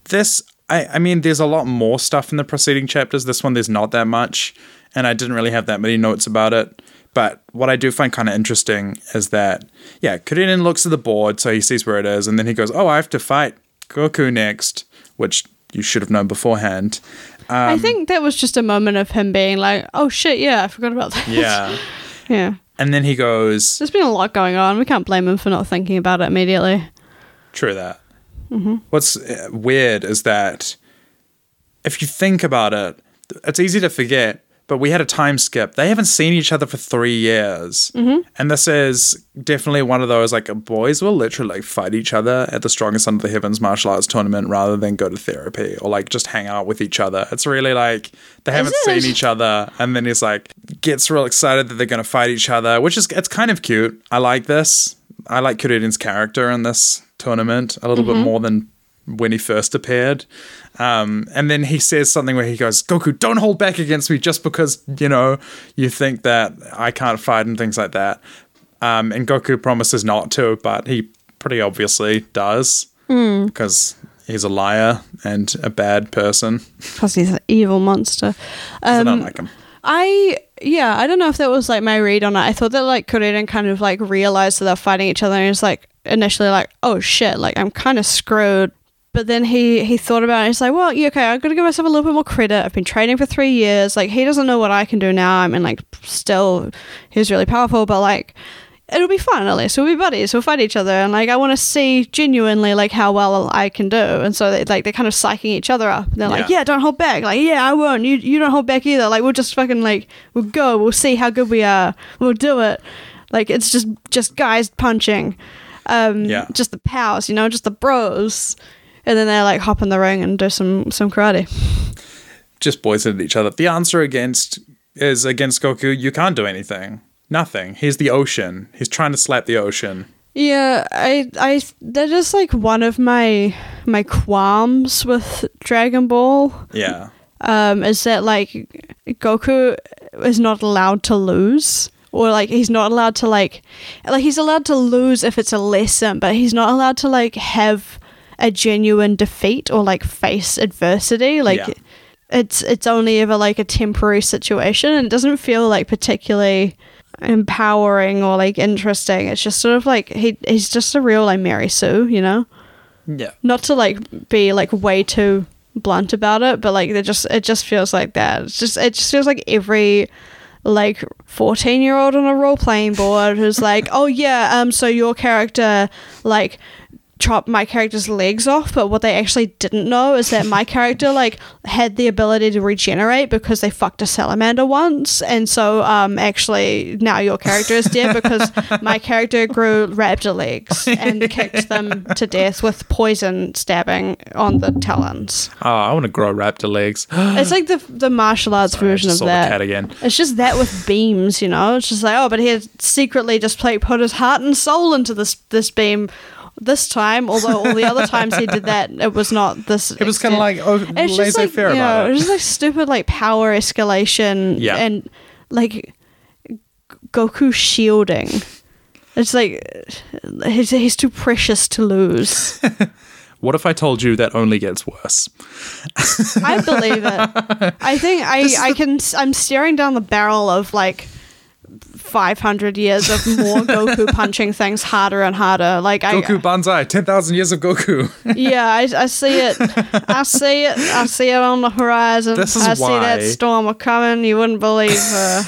this I, I mean, there's a lot more stuff in the preceding chapters. This one, there's not that much, and I didn't really have that many notes about it. But what I do find kind of interesting is that, yeah, Krillin looks at the board, so he sees where it is, and then he goes, oh, I have to fight Goku next, which you should have known beforehand. Um, I think that was just a moment of him being like, oh, shit, yeah, I forgot about that. Yeah. yeah. And then he goes, there's been a lot going on. We can't blame him for not thinking about it immediately. True that. Mm-hmm. What's weird is that if you think about it, it's easy to forget, but we had a time skip. They haven't seen each other for three years. Mm-hmm. And this is definitely one of those, like, boys will literally like, fight each other at the Strongest Under the Heavens martial arts tournament rather than go to therapy or, like, just hang out with each other. It's really, like, they haven't seen each other. And then he's, like, gets real excited that they're going to fight each other, which is, it's kind of cute. I like this. I like Kuririn's character in this tournament a little mm-hmm. bit more than when he first appeared. Um, and then he says something where he goes, Goku, don't hold back against me just because, you know, you think that I can't fight and things like that. Um, and Goku promises not to, but he pretty obviously does mm. because he's a liar and a bad person. Because he's an evil monster. Um, I don't like him. I... Yeah, I don't know if that was, like, my read on it. I thought that, like, Kuririn kind of, like, realised that they're fighting each other, and he was, like, initially, like, oh, shit, like, I'm kind of screwed. But then he, he thought about it, and he's like, well, yeah, okay, I've got to give myself a little bit more credit. I've been training for three years. Like, he doesn't know what I can do now. I mean, like, still, he's really powerful, but, like, it'll be fun, at least we'll be buddies, we'll fight each other, and like I want to see genuinely like how well I can do. And so they, like they're kind of psyching each other up, and they're yeah. like, yeah, don't hold back, like yeah, I won't, you you don't hold back either, like we'll just fucking like we'll go, we'll see how good we are, we'll do it. Like it's just just guys punching, um yeah. just the pals, you know, just the bros. And then they like hop in the ring and do some some karate, just boys at each other. The answer against is against Goku, you can't do anything. Nothing. He's the ocean. He's trying to slap the ocean. Yeah, I, I, that is like one of my my qualms with Dragon Ball. Yeah, um, is that like Goku is not allowed to lose, or like he's not allowed to like, like he's allowed to lose if it's a lesson, but he's not allowed to like have a genuine defeat or like face adversity. Like yeah. it's it's only ever like a temporary situation, and it doesn't feel like particularly empowering or like interesting. It's just sort of like he he's just a real like Mary Sue, you know. Yeah, not to like be like way too blunt about it, but like they just it just feels like that. It's just it just feels like every like fourteen year old on a role playing board who's like, oh yeah, um so your character like chop my character's legs off, but what they actually didn't know is that my character like had the ability to regenerate because they fucked a salamander once, and so um actually now your character is dead because my character grew raptor legs and kicked them to death with poison stabbing on the talons. Oh, I want to grow raptor legs. It's like the the martial arts Sorry, version of that. Cat again. It's just that with beams, you know. It's just like, oh, but he had secretly just like put his heart and soul into this this beam. This time, although all the other times he did that, it was not this. It was kind of like oh, laissez-faire like, about know, it. It was just like stupid, like power escalation, yeah. and like Goku shielding. It's like he's, he's too precious to lose. What if I told you that only gets worse? I believe it. I think I, I can. I'm staring down the barrel of like five hundred years of more Goku punching things harder and harder. Like Goku I, Banzai, ten thousand years of Goku. Yeah, I, I see it. I see it. I see it on the horizon. This is I why. see that storm coming. You wouldn't believe. Uh,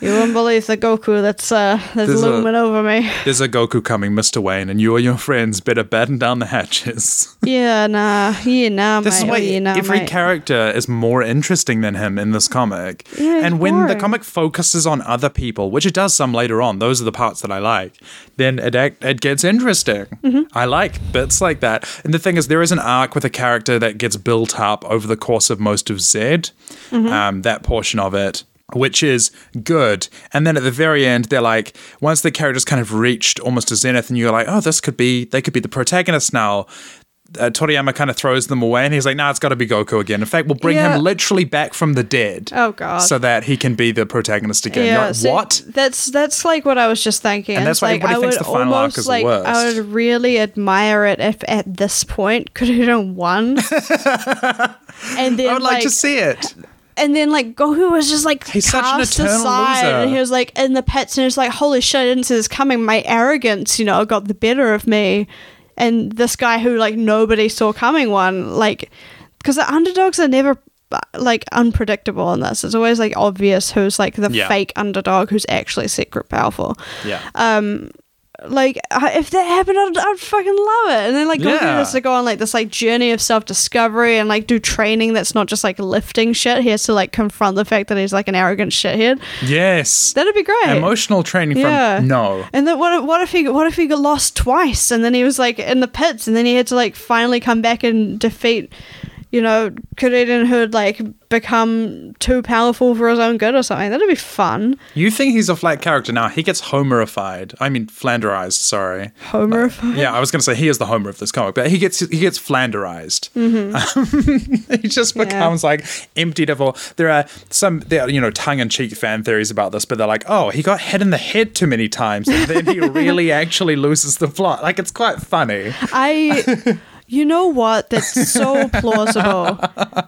you wouldn't believe the Goku that's uh, that's there's looming a, over me. There's a Goku coming, Mister Wayne, and you and your friends better batten down the hatches. Yeah, nah, yeah, nah, this mate. This is why oh, yeah, nah, every mate. character is more interesting than him in this comic. Yeah, and when boring. the comic focuses on other people, which it does some later on, those are the parts that I like, then it act, it gets interesting. Mm-hmm. I like bits like that. And the thing is, there is an arc with a character that gets built up over the course of most of Zed, mm-hmm. um, that portion of it, which is good. And then at the very end, they're like, once the character's kind of reached almost a zenith, and you're like, oh, this could be, they could be the protagonist now. Uh, Toriyama kind of throws them away, and he's like, nah, it's got to be Goku again. In fact, we'll bring yeah. him literally back from the dead. Oh, God. So that he can be the protagonist again. Yeah, like, so what? That's that's like what I was just thinking. And that's why like, everybody I thinks the final arc is like, the worst. I would really admire it if at this point could have done one. And then, I would like, like to see it. And then, like, Goku was just, like, he's cast aside. Loser. And he was, like, in the pits, and he was like, holy shit, I didn't see this coming. My arrogance, you know, got the better of me. And this guy who, like, nobody saw coming won, like, because the underdogs are never, like, unpredictable in this. It's always, like, obvious who's, like, the yeah. fake underdog who's actually secret powerful. Yeah. Um, like, if that happened, I'd, I'd fucking love it. And then, like, Goku yeah. has to go on, like, this, like, journey of self-discovery and, like, do training that's not just, like, lifting shit. He has to, like, confront the fact that he's, like, an arrogant shithead. Yes. That'd be great. Emotional training yeah. from no. And then what, what if he what if he got lost twice, and then he was, like, in the pits, and then he had to, like, finally come back and defeat, you know, Krillin, who had, like, become too powerful for his own good or something. That'd be fun. You think he's a flat character now. He gets Homerified. I mean, Flanderized, sorry. Homerified? Like, yeah, I was going to say he is the Homer of this comic, but he gets he gets Flanderized. Mm-hmm. Um, he just becomes, yeah. like, emptied of all. There are some, there are, you know, tongue-in-cheek fan theories about this, but they're like, oh, he got hit in the head too many times, and then he really actually loses the plot. Like, it's quite funny. I... You know what? That's so plausible.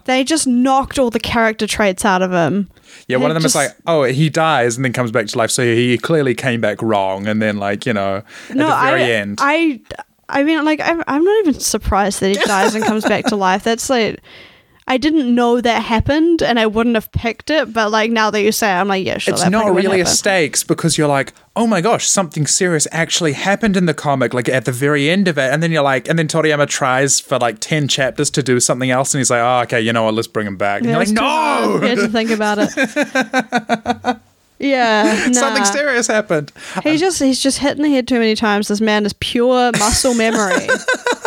They just knocked all the character traits out of him. Yeah, one of them just, is like, oh, he dies and then comes back to life. So he clearly came back wrong. And then, like, you know, at no, the very I, end. I I mean, like, I'm, I'm not even surprised that he dies and comes back to life. That's like, I didn't know that happened and I wouldn't have picked it, but like now that you say it, I'm like, yeah, sure. It's not really a stakes because you're like, oh my gosh, something serious actually happened in the comic, like at the very end of it. And then you're like, and then Toriyama tries for like ten chapters to do something else and he's like, oh, okay, you know what, let's bring him back. And yeah, you're like, no! You had to think about it. Yeah, nah. Something serious happened. He just he's just hit in the head too many times. This man is pure muscle memory.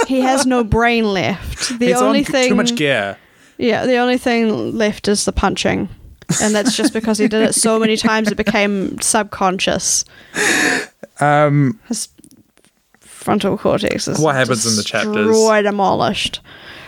He has no brain left. The he's only on thing too much gear. Yeah, the only thing left is the punching, and that's just because he did it so many times it became subconscious. Um, his frontal cortex is what happens in the chapters. Destroyed, demolished.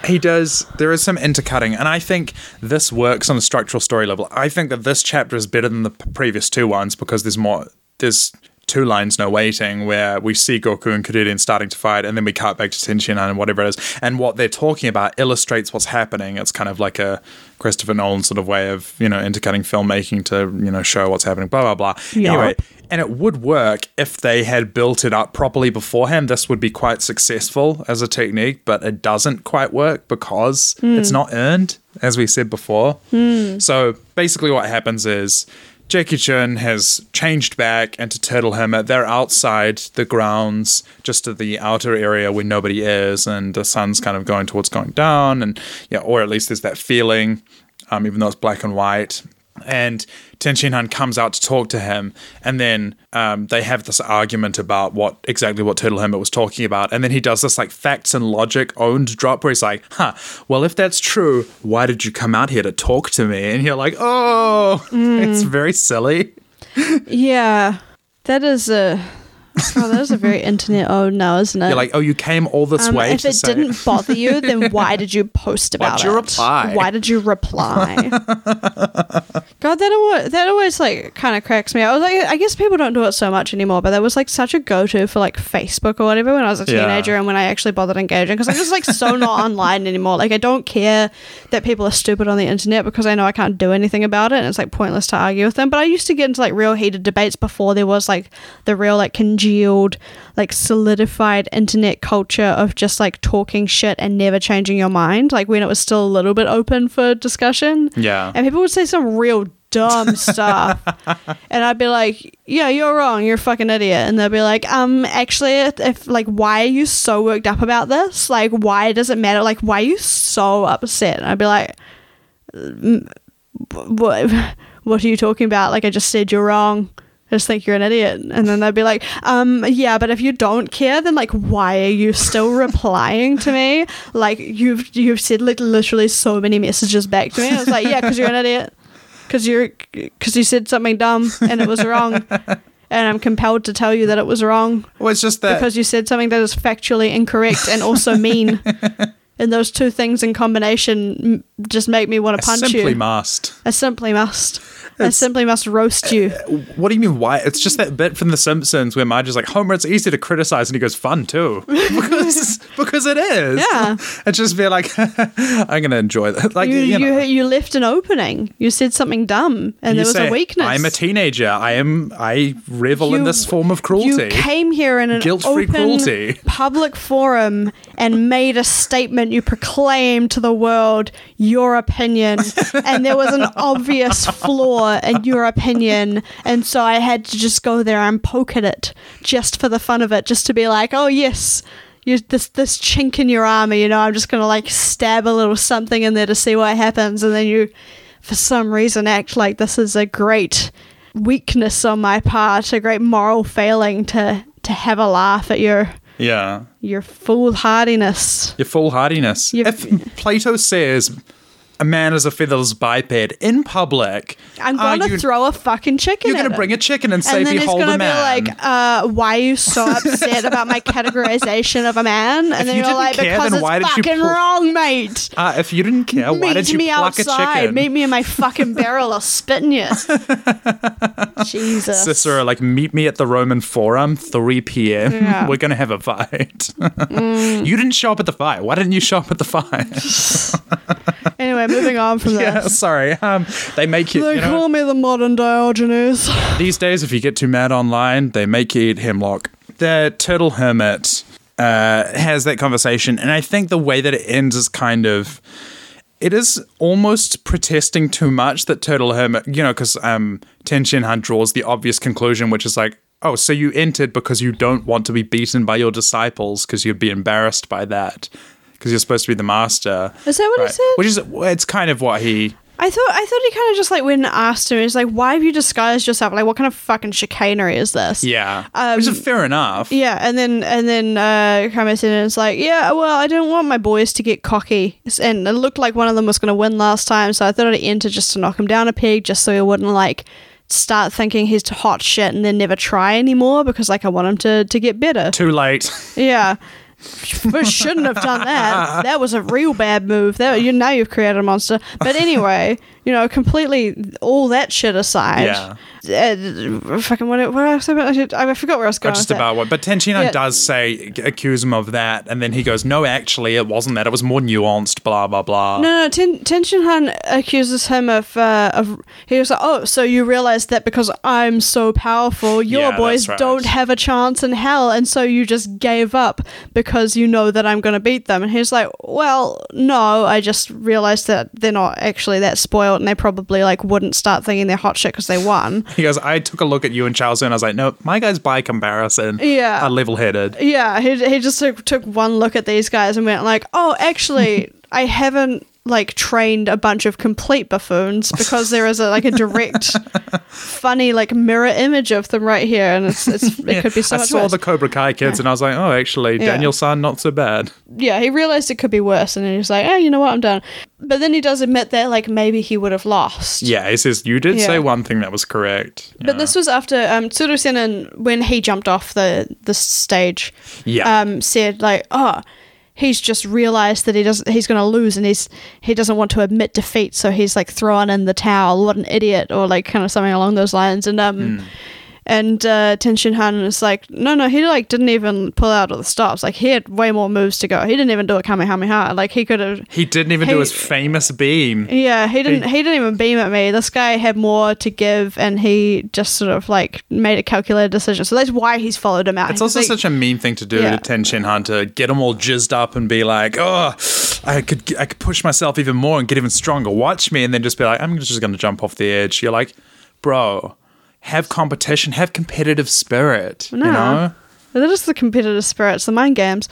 He does. There is some intercutting, and I think this works on a structural story level. I think that this chapter is better than the previous two ones because there's more. There's two lines, no waiting, where we see Goku and Krillin starting to fight, and then we cut back to Tenshinhan and whatever it is, and what they're talking about illustrates what's happening. It's kind of like a Christopher Nolan sort of way of, you know, intercutting filmmaking to, you know, show what's happening, blah, blah, blah. Yep. Anyway, and it would work if they had built it up properly beforehand. This would be quite successful as a technique, but it doesn't quite work because mm. it's not earned, as we said before. Mm. So basically what happens is Jackie Chun has changed back into Turtle Hermit. They're outside the grounds, just at the outer area where nobody is, and the sun's kind of going towards going down, and yeah, or at least there's that feeling, um, even though it's black and white. And Tenshinhan comes out to talk to him, and then um, they have this argument about what exactly what Turtle Hermit was talking about, and then he does this like facts and logic owned drop where he's like, huh, well, if that's true, why did you come out here to talk to me? And you're like, oh, mm. it's very silly. Yeah, that is a... Oh, that is a very internet owned now, isn't it? You're like, oh, you came all this um, way if to it say didn't it. bother you, then why did you post about it? Why'd you reply? Why did you reply? God, that always, that always like kind of cracks me. I was like, I guess people don't do it so much anymore, but that was like such a go-to for like Facebook or whatever when I was a teenager, yeah. and when I actually bothered engaging, because I'm just like so not online anymore. Like I don't care that people are stupid on the internet because I know I can't do anything about it, and it's like pointless to argue with them. But I used to get into like real heated debates before there was like the real like congestion. Yield, like solidified internet culture of just like talking shit and never changing your mind, like when it was still a little bit open for discussion. Yeah, and people would say some real dumb stuff and I'd be like, yeah, you're wrong, you're a fucking idiot, and they'll be like, um actually, if, if like, why are you so worked up about this, like why does it matter, like why are you so upset? And I'd be like, what what are you talking about, like I just said you're wrong, just think you're an idiot. And then they'd be like, um yeah, but if you don't care, then like why are you still replying to me, like you've you've said like literally so many messages back to me. I was like, yeah, because you're an idiot, because you're because you said something dumb and it was wrong, and I'm compelled to tell you that it was wrong. Well, it's just that because you said something that is factually incorrect and also mean, and those two things in combination just make me want to punch you. I simply must I simply must I simply must roast you. Uh, what do you mean, why? It's just that bit from The Simpsons where Marge is like, Homer, it's easy to criticize. And he goes, fun too. Because because it is. Yeah. And just be like, I'm going to enjoy that. Like, you, you, know. you, you left an opening. You said something dumb and you there was say, a weakness. I'm a teenager. I am. I revel you, in this form of cruelty. You came here in an Guilt-free open cruelty. public forum and made a statement. You proclaimed to the world your opinion. And there was an obvious flaw in your opinion, and so I had to just go there and poke at it just for the fun of it, just to be like, oh yes, you this this chink in your armor, you know, I'm just gonna like stab a little something in there to see what happens. And then you for some reason act like this is a great weakness on my part, a great moral failing to to have a laugh at your yeah your foolhardiness your foolhardiness your, if Plato says a man is a featherless biped in public, I'm gonna you, throw a fucking chicken. You're gonna at bring it. a chicken and say, and then behold it's gonna a man. Be like, uh, why are you so upset about my categorization of a man? And if then you you're like, care, because it's fucking pl- wrong, mate. Uh, if you didn't care, Meet why did you me pluck outside. a chicken? Meet me in my fucking barrel, I'll spit in you. Jesus. Cicero, like, meet me at the Roman Forum, three p.m. Yeah. We're gonna have a fight. mm. You didn't show up at the fight. Why didn't you show up at the fight? Anyway. Moving on from that. Yeah, sorry. Um, they make you. They you know, call me the modern Diogenes. These days, if you get too mad online, they make you eat hemlock. The Turtle Hermit uh, has that conversation, and I think the way that it ends is kind of it is almost protesting too much that Turtle Hermit, you know, because um, Tenshinhan draws the obvious conclusion, which is like, oh, so you entered because you don't want to be beaten by your disciples because you'd be embarrassed by that because you're supposed to be the master. Is that what right? he said? Which is, it's kind of what he... I thought I thought he kind of just, like, went and asked him, it's like, why have you disguised yourself? Like, what kind of fucking chicanery is this? Yeah. Um, Which is fair enough. Yeah, and then and then uh, Kame-Sennin is like, yeah, well, I didn't want my boys to get cocky. And it looked like one of them was going to win last time, so I thought I'd enter just to knock him down a peg, just so he wouldn't, like, start thinking he's hot shit and then never try anymore, because, like, I want him to, to get better. Too late. Yeah. We shouldn't have done that. That was a real bad move. That you now you've created a monster. But anyway, you know, completely all that shit aside. Yeah. Uh, fucking what? What I, said, I forgot where I was going. Oh, just with about that. What? But Tenshinhan yeah. does say accuse him of that, and then he goes, "No, actually, it wasn't that. It was more nuanced." Blah blah blah. No, no. Ten, Tenshinhan accuses him of uh, of. He was like, "Oh, so you realize that because I'm so powerful, your yeah, boys right. don't have a chance in hell, and so you just gave up because." Because you know that I'm going to beat them. And he's like, well, no, I just realized that they're not actually that spoiled and they probably like wouldn't start thinking they're hot shit because they won. He goes, I took a look at you and Charles and I was like, no, my guys by comparison yeah. are level-headed. Yeah, he, he just took, took one look at these guys and went like, oh, actually, I haven't like trained a bunch of complete buffoons because there is a, like a direct funny like mirror image of them right here and it's, it's it yeah, could be so I much saw worse. The Cobra Kai kids yeah. and I was like oh actually yeah. Daniel-san not so bad yeah he realized it could be worse and he was like oh you know what I'm done but then he does admit that like maybe he would have lost yeah he says you did yeah. say one thing that was correct but yeah. this was after um, Tsurusenin when he jumped off the, the stage yeah. um, said like oh he's just realized that he doesn't. He's going to lose, and he's he doesn't want to admit defeat. So he's like throwing in the towel. What an idiot, or like kind of something along those lines. And um, mm. and uh, Tenshinhan is like, no, no, he like didn't even pull out of the stops. Like he had way more moves to go. He didn't even do a Kamehameha. Like he could have. He didn't even he, do his famous beam. Yeah, he didn't. He, he didn't even beam at me. This guy had more to give, and he just sort of like made a calculated decision. So that's why he's followed him out. It's also like, such a mean thing to do yeah. to Tenshinhan to get him all jizzed up and be like, oh, I could, I could push myself even more and get even stronger. Watch me, and then just be like, I'm just going to jump off the edge. You're like, bro. Have competition, have competitive spirit, no, you know? That is the competitive spirit, it's the mind games.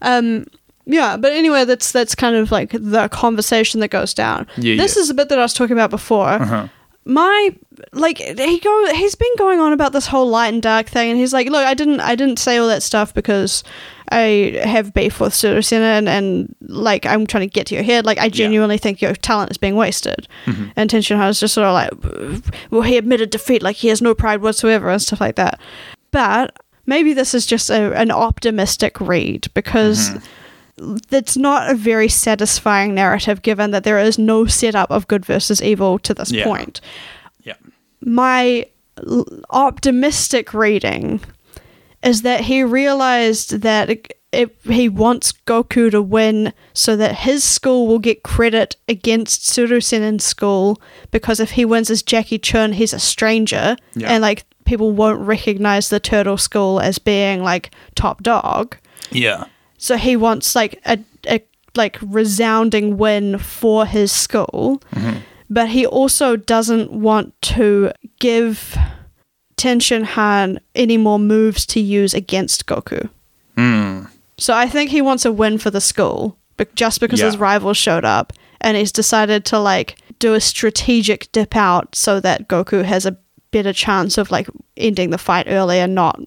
Um, yeah, but anyway, that's that's kind of like the conversation that goes down. Yeah, this yeah. is the bit that I was talking about before. Uh-huh. My, like, he go, he's been going on about this whole light and dark thing, and he's like, look, I didn't I didn't say all that stuff because I have beef with Tsurusenin and, and, like, I'm trying to get to your head. Like, I genuinely yeah. think your talent is being wasted. Mm-hmm. And Tenshinhan is just sort of like, well, he admitted defeat. Like, he has no pride whatsoever and stuff like that. But maybe this is just a, an optimistic read because... Mm-hmm. That's not a very satisfying narrative given that there is no setup of good versus evil to this yeah. point. Yeah. My l- optimistic reading is that he realized that it, it, he wants Goku to win so that his school will get credit against Tsurusenin's school because if he wins as Jackie Chun, he's a stranger yeah. and like people won't recognize the turtle school as being like top dog. Yeah. So he wants like a, a like resounding win for his school, mm-hmm. but he also doesn't want to give Tenshinhan any more moves to use against Goku. Mm. So I think he wants a win for the school, but just because yeah. his rival showed up, and he's decided to like do a strategic dip out so that Goku has a better chance of like ending the fight early and not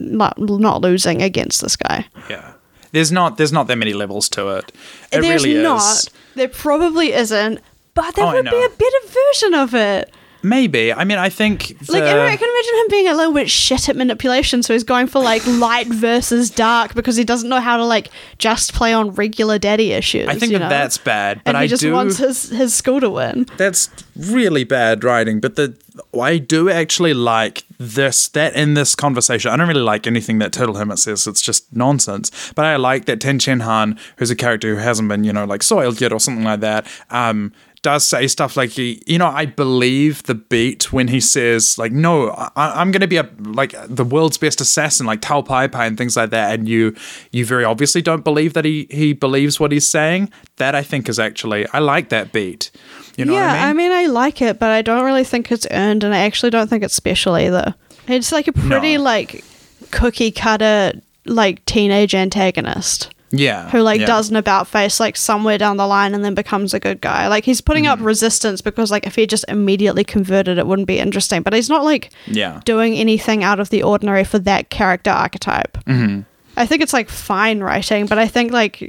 not not losing against this guy. Yeah. There's not there's not that many levels to it. It there's really is. not. There probably isn't, but there oh, would be a better version of it. Maybe. I mean, I think... The- like, I can imagine him being a little bit shit at manipulation, so he's going for, like, light versus dark because he doesn't know how to, like, just play on regular daddy issues. I think that know? that's bad, but and I do... he just do- wants his, his school to win. That's really bad writing, but the I do actually like this, that in this conversation. I don't really like anything that Turtle Hermit says. It's just nonsense. But I like that Tenshinhan, who's a character who hasn't been, you know, like, soiled yet or something like that, um... does say stuff like, he, you know, I believe the beat when he says, like, no, I, I'm going to be, a like, the world's best assassin, like Tao Pai Pai and things like that. And you you very obviously don't believe that he, he believes what he's saying. That, I think, is actually, I like that beat. You know yeah, what I mean? I mean, I like it, but I don't really think it's earned, and I actually don't think it's special either. It's like a pretty, no. like, cookie-cutter, like, teenage antagonist. Yeah. Who, like, yeah. does an about-face, like, somewhere down the line and then becomes a good guy. Like, he's putting mm-hmm. up resistance because, like, if he just immediately converted, it wouldn't be interesting. But he's not, like, yeah. doing anything out of the ordinary for that character archetype. Mm-hmm. I think it's, like, fine writing, but I think, like,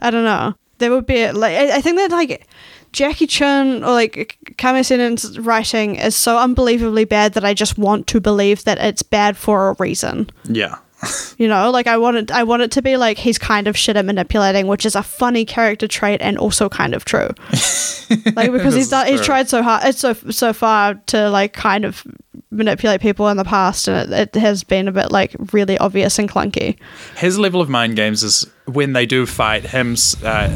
I don't know. There would be, like, I, I think that, like, Jackie Chun or, like, Kame-Sennin's writing is so unbelievably bad that I just want to believe that it's bad for a reason. Yeah. You know, like, I want it, I want it to be like he's kind of shit at manipulating, which is a funny character trait and also kind of true. Like, because he's done, he's tried so hard, it's so so far to, like, kind of manipulate people in the past, and it, it has been a bit, like, really obvious and clunky. His level of mind games is when they do fight him, uh,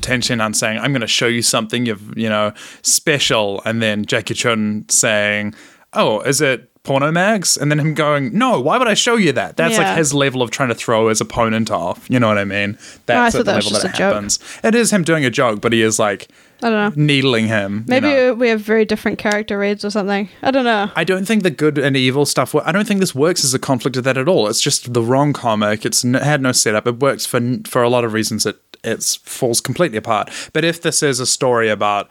Tenshinhan saying, "I'm going to show you something you've you know special," and then Jackie Chun saying, "Oh, is it porno mags?" And then him going, "No, why would I show you that?" That's yeah. like his level of trying to throw his opponent off. You know what I mean? That's no, I at the that level that it happens. Joke. It is him doing a joke, but he is, like, I don't know, needling him. Maybe you know? We have very different character reads or something. I don't know. I don't think the good and evil stuff, I don't think this works as a conflict of that at all. It's just the wrong comic. It's n- had no setup. It works for for a lot of reasons. It it's falls completely apart. But if this is a story about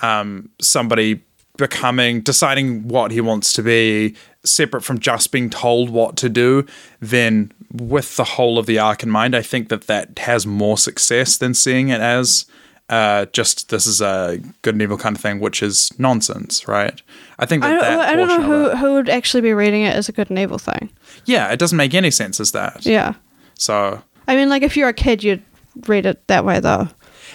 um, somebody becoming, deciding what he wants to be, separate from just being told what to do, then with the whole of the arc in mind, I think that that has more success than seeing it as uh, just this is a good and evil kind of thing, which is nonsense, right? I think that I don't, that I don't know who, it, who would actually be reading it as a good and evil thing. Yeah, it doesn't make any sense as that. Yeah. So I mean, like, if you're a kid, you'd read it that way, though.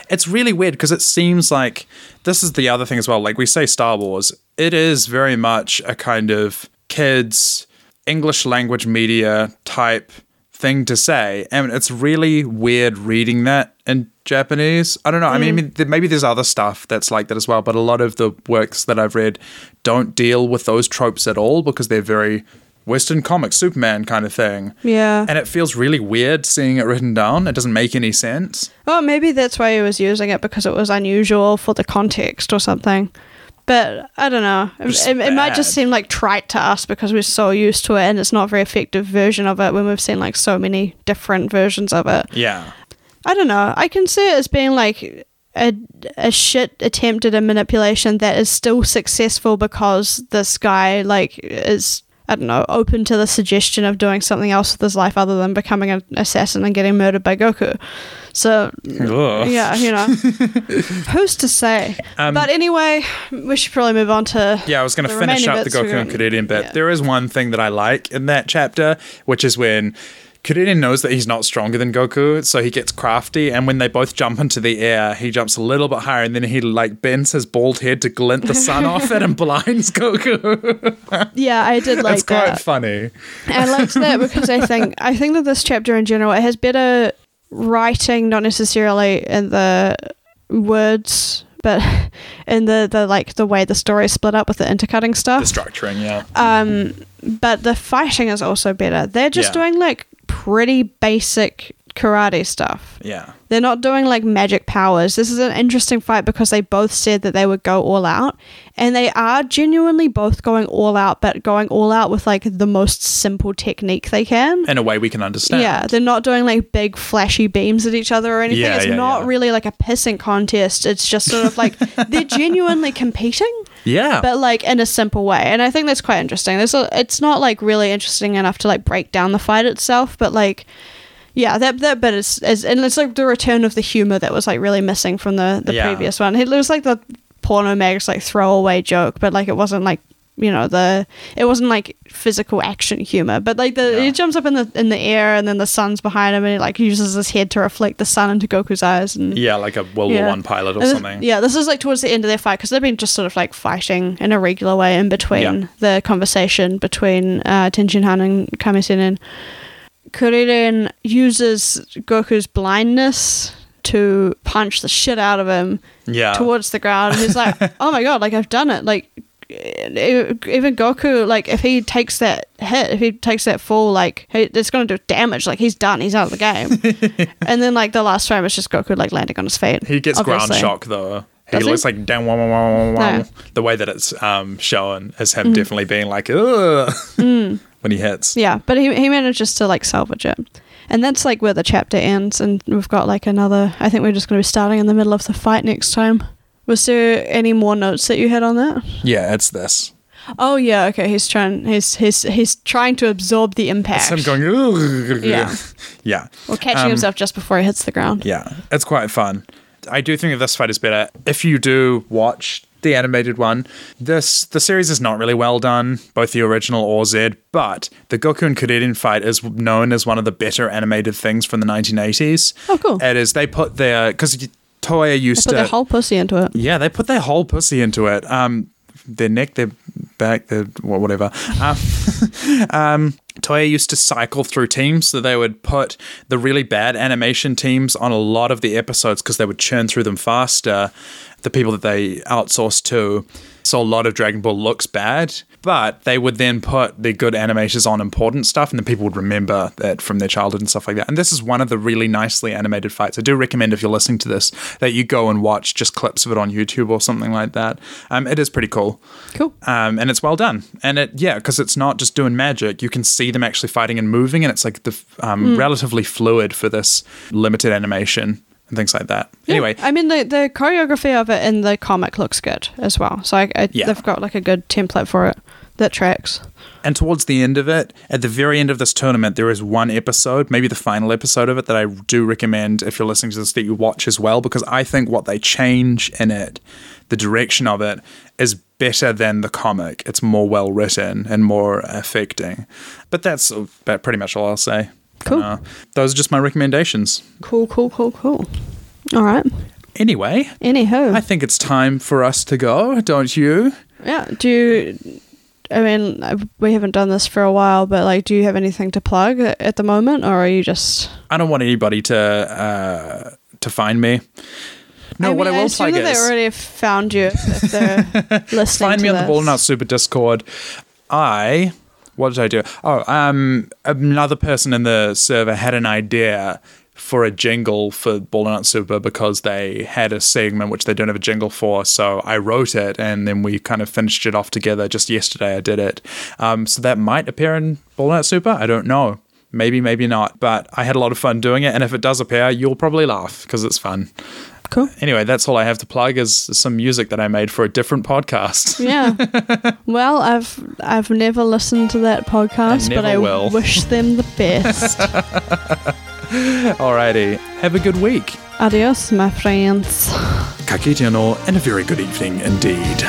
It's really weird because it seems like this is the other thing as well. Like, we say Star Wars, it is very much a kind of kids, English language media type thing to say. And it's really weird reading that in Japanese. I don't know. Mm. I mean, maybe there's other stuff that's like that as well. But a lot of the works that I've read don't deal with those tropes at all because they're very Western comics, Superman kind of thing. Yeah. And it feels really weird seeing it written down. It doesn't make any sense. Oh, maybe that's why he was using it, because it was unusual for the context or something. But I don't know. It, it, it might just seem, like, trite to us because we're so used to it, and it's not a very effective version of it when we've seen, like, so many different versions of it. Yeah. I don't know. I can see it as being, like, a, a shit attempt at a manipulation that is still successful because this guy, like, is, I don't know, open to the suggestion of doing something else with his life other than becoming an assassin and getting murdered by Goku. So, Ugh. yeah, you know, who's to say? Um, but anyway, we should probably move on to Yeah, I was going to finish up the Goku and Krillin bit. Yeah. There is one thing that I like in that chapter, which is when Krillin knows that he's not stronger than Goku, so he gets crafty, and when they both jump into the air, he jumps a little bit higher, and then he, like, bends his bald head to glint the sun off it and blinds Goku. Yeah, I did like it's that. It's quite funny. I liked that because I think I think that this chapter in general, it has better writing, not necessarily in the words, but in the, the like the way the story is split up with the intercutting stuff. The structuring, yeah. Um, but the fighting is also better. They're just yeah. doing, like, pretty basic karate stuff. Yeah. They're not doing, like, magic powers. This is an interesting fight because they both said that they would go all out, and they are genuinely both going all out, but going all out with, like, the most simple technique they can. In a way we can understand. Yeah. They're not doing, like, big flashy beams at each other or anything. Yeah, it's yeah, not yeah. really, like, a pissing contest. It's just sort of, like, they're genuinely competing. Yeah. But, like, in a simple way. And I think that's quite interesting. There's a, it's not, like, really interesting enough to, like, break down the fight itself, but, like, yeah, that that bit is, is, and it's like the return of the humor that was, like, really missing from the, the yeah. previous one. It was like the porno mag's, like, throwaway joke, but, like, it wasn't, like, you know, the it wasn't, like, physical action humor. But, like, the yeah. he jumps up in the in the air, and then the sun's behind him, and he, like, uses his head to reflect the sun into Goku's eyes. And yeah, like a World yeah. War One pilot or this, something. Yeah, this is, like, towards the end of their fight because they've been just sort of, like, fighting in a regular way in between yeah. the conversation between uh, Tenshinhan and Kame-Sennin. Krillin uses Goku's blindness to punch the shit out of him yeah. towards the ground. And he's like, oh my God, like I've done it. Like even Goku, like if he takes that hit, if he takes that fall, like it's going to do damage. Like he's done. He's out of the game. And then like the last frame is just Goku like landing on his feet. He gets obviously. ground shock though. He Does looks he? like down, wah, wah, wah, wah, no. The way that it's um, shown is him mm. definitely being like, ugh, mm. when he hits. Yeah, but he he manages to like salvage it. And that's like where the chapter ends. And we've got like another, I think we're just going to be starting in the middle of the fight next time. Was there any more notes that you had on that? Yeah, it's this. Oh yeah, okay. He's trying. He's he's he's trying to absorb the impact. It's him going. Ugh. Yeah, yeah. Or catching um, himself just before he hits the ground. Yeah, it's quite fun. I do think that this fight is better. If you do watch the animated one, this the series is not really well done, both the original or Z, but the Goku and Krillin fight is known as one of the better animated things from the nineteen eighties. Oh, cool. It is. They put their... Because Toei used to... They put to, their whole pussy into it. Yeah, they put their whole pussy into it. Um, their neck, their back, their... Well, whatever. Um... um Toei used to cycle through teams, so they would put the really bad animation teams on a lot of the episodes because they would churn through them faster, the people that they outsourced to. So a lot of Dragon Ball looks bad, but they would then put the good animators on important stuff and then people would remember that from their childhood and stuff like that. And this is one of the really nicely animated fights. I do recommend if you're listening to this that you go and watch just clips of it on YouTube or something like that. Um, it is pretty cool. Cool. Um, and it's well done. And it, yeah, because it's not just doing magic. You can see them actually fighting and moving, and it's like the um, mm. relatively fluid for this limited animation and things like that. Yeah. Anyway, I mean the, the choreography of it in the comic looks good as well, so I, I, yeah. they've got like a good template for it that tracks. And towards the end of it, at the very end of this tournament, there is one episode, maybe the final episode of it, that I do recommend if you're listening to this that you watch as well, because I think what they change in it, the direction of it, is better than the comic. It's more well written and more affecting. But that's about pretty much all I'll say. Cool. Uh, those are just my recommendations. Cool, cool, cool, cool. All right. Anyway. Anywho. I think it's time for us to go, don't you? Yeah. Do you... I mean, we haven't done this for a while, but like, do you have anything to plug at the moment, or are you just? I don't want anybody to uh, to find me. No, I mean, what I will I plug that is they already found you. If they're listening, find to me this. On the Ballin' Out Super Discord. I what did I do? Oh, um, another person in the server had an idea for a jingle for Ballin' Out Super because they had a segment which they don't have a jingle for, so I wrote it and then we kind of finished it off together. Just yesterday I did it. Um, so that might appear in Ballin' Out Super. I don't know. Maybe, maybe not. But I had a lot of fun doing it, and if it does appear, you'll probably laugh because it's fun. Cool. Anyway, that's all I have to plug is some music that I made for a different podcast. Yeah. Well, I've I've never listened to that podcast, I but I will. wish them the best. Alrighty. Have a good week. Adios, my friends. Ka kite anō, and a very good evening indeed.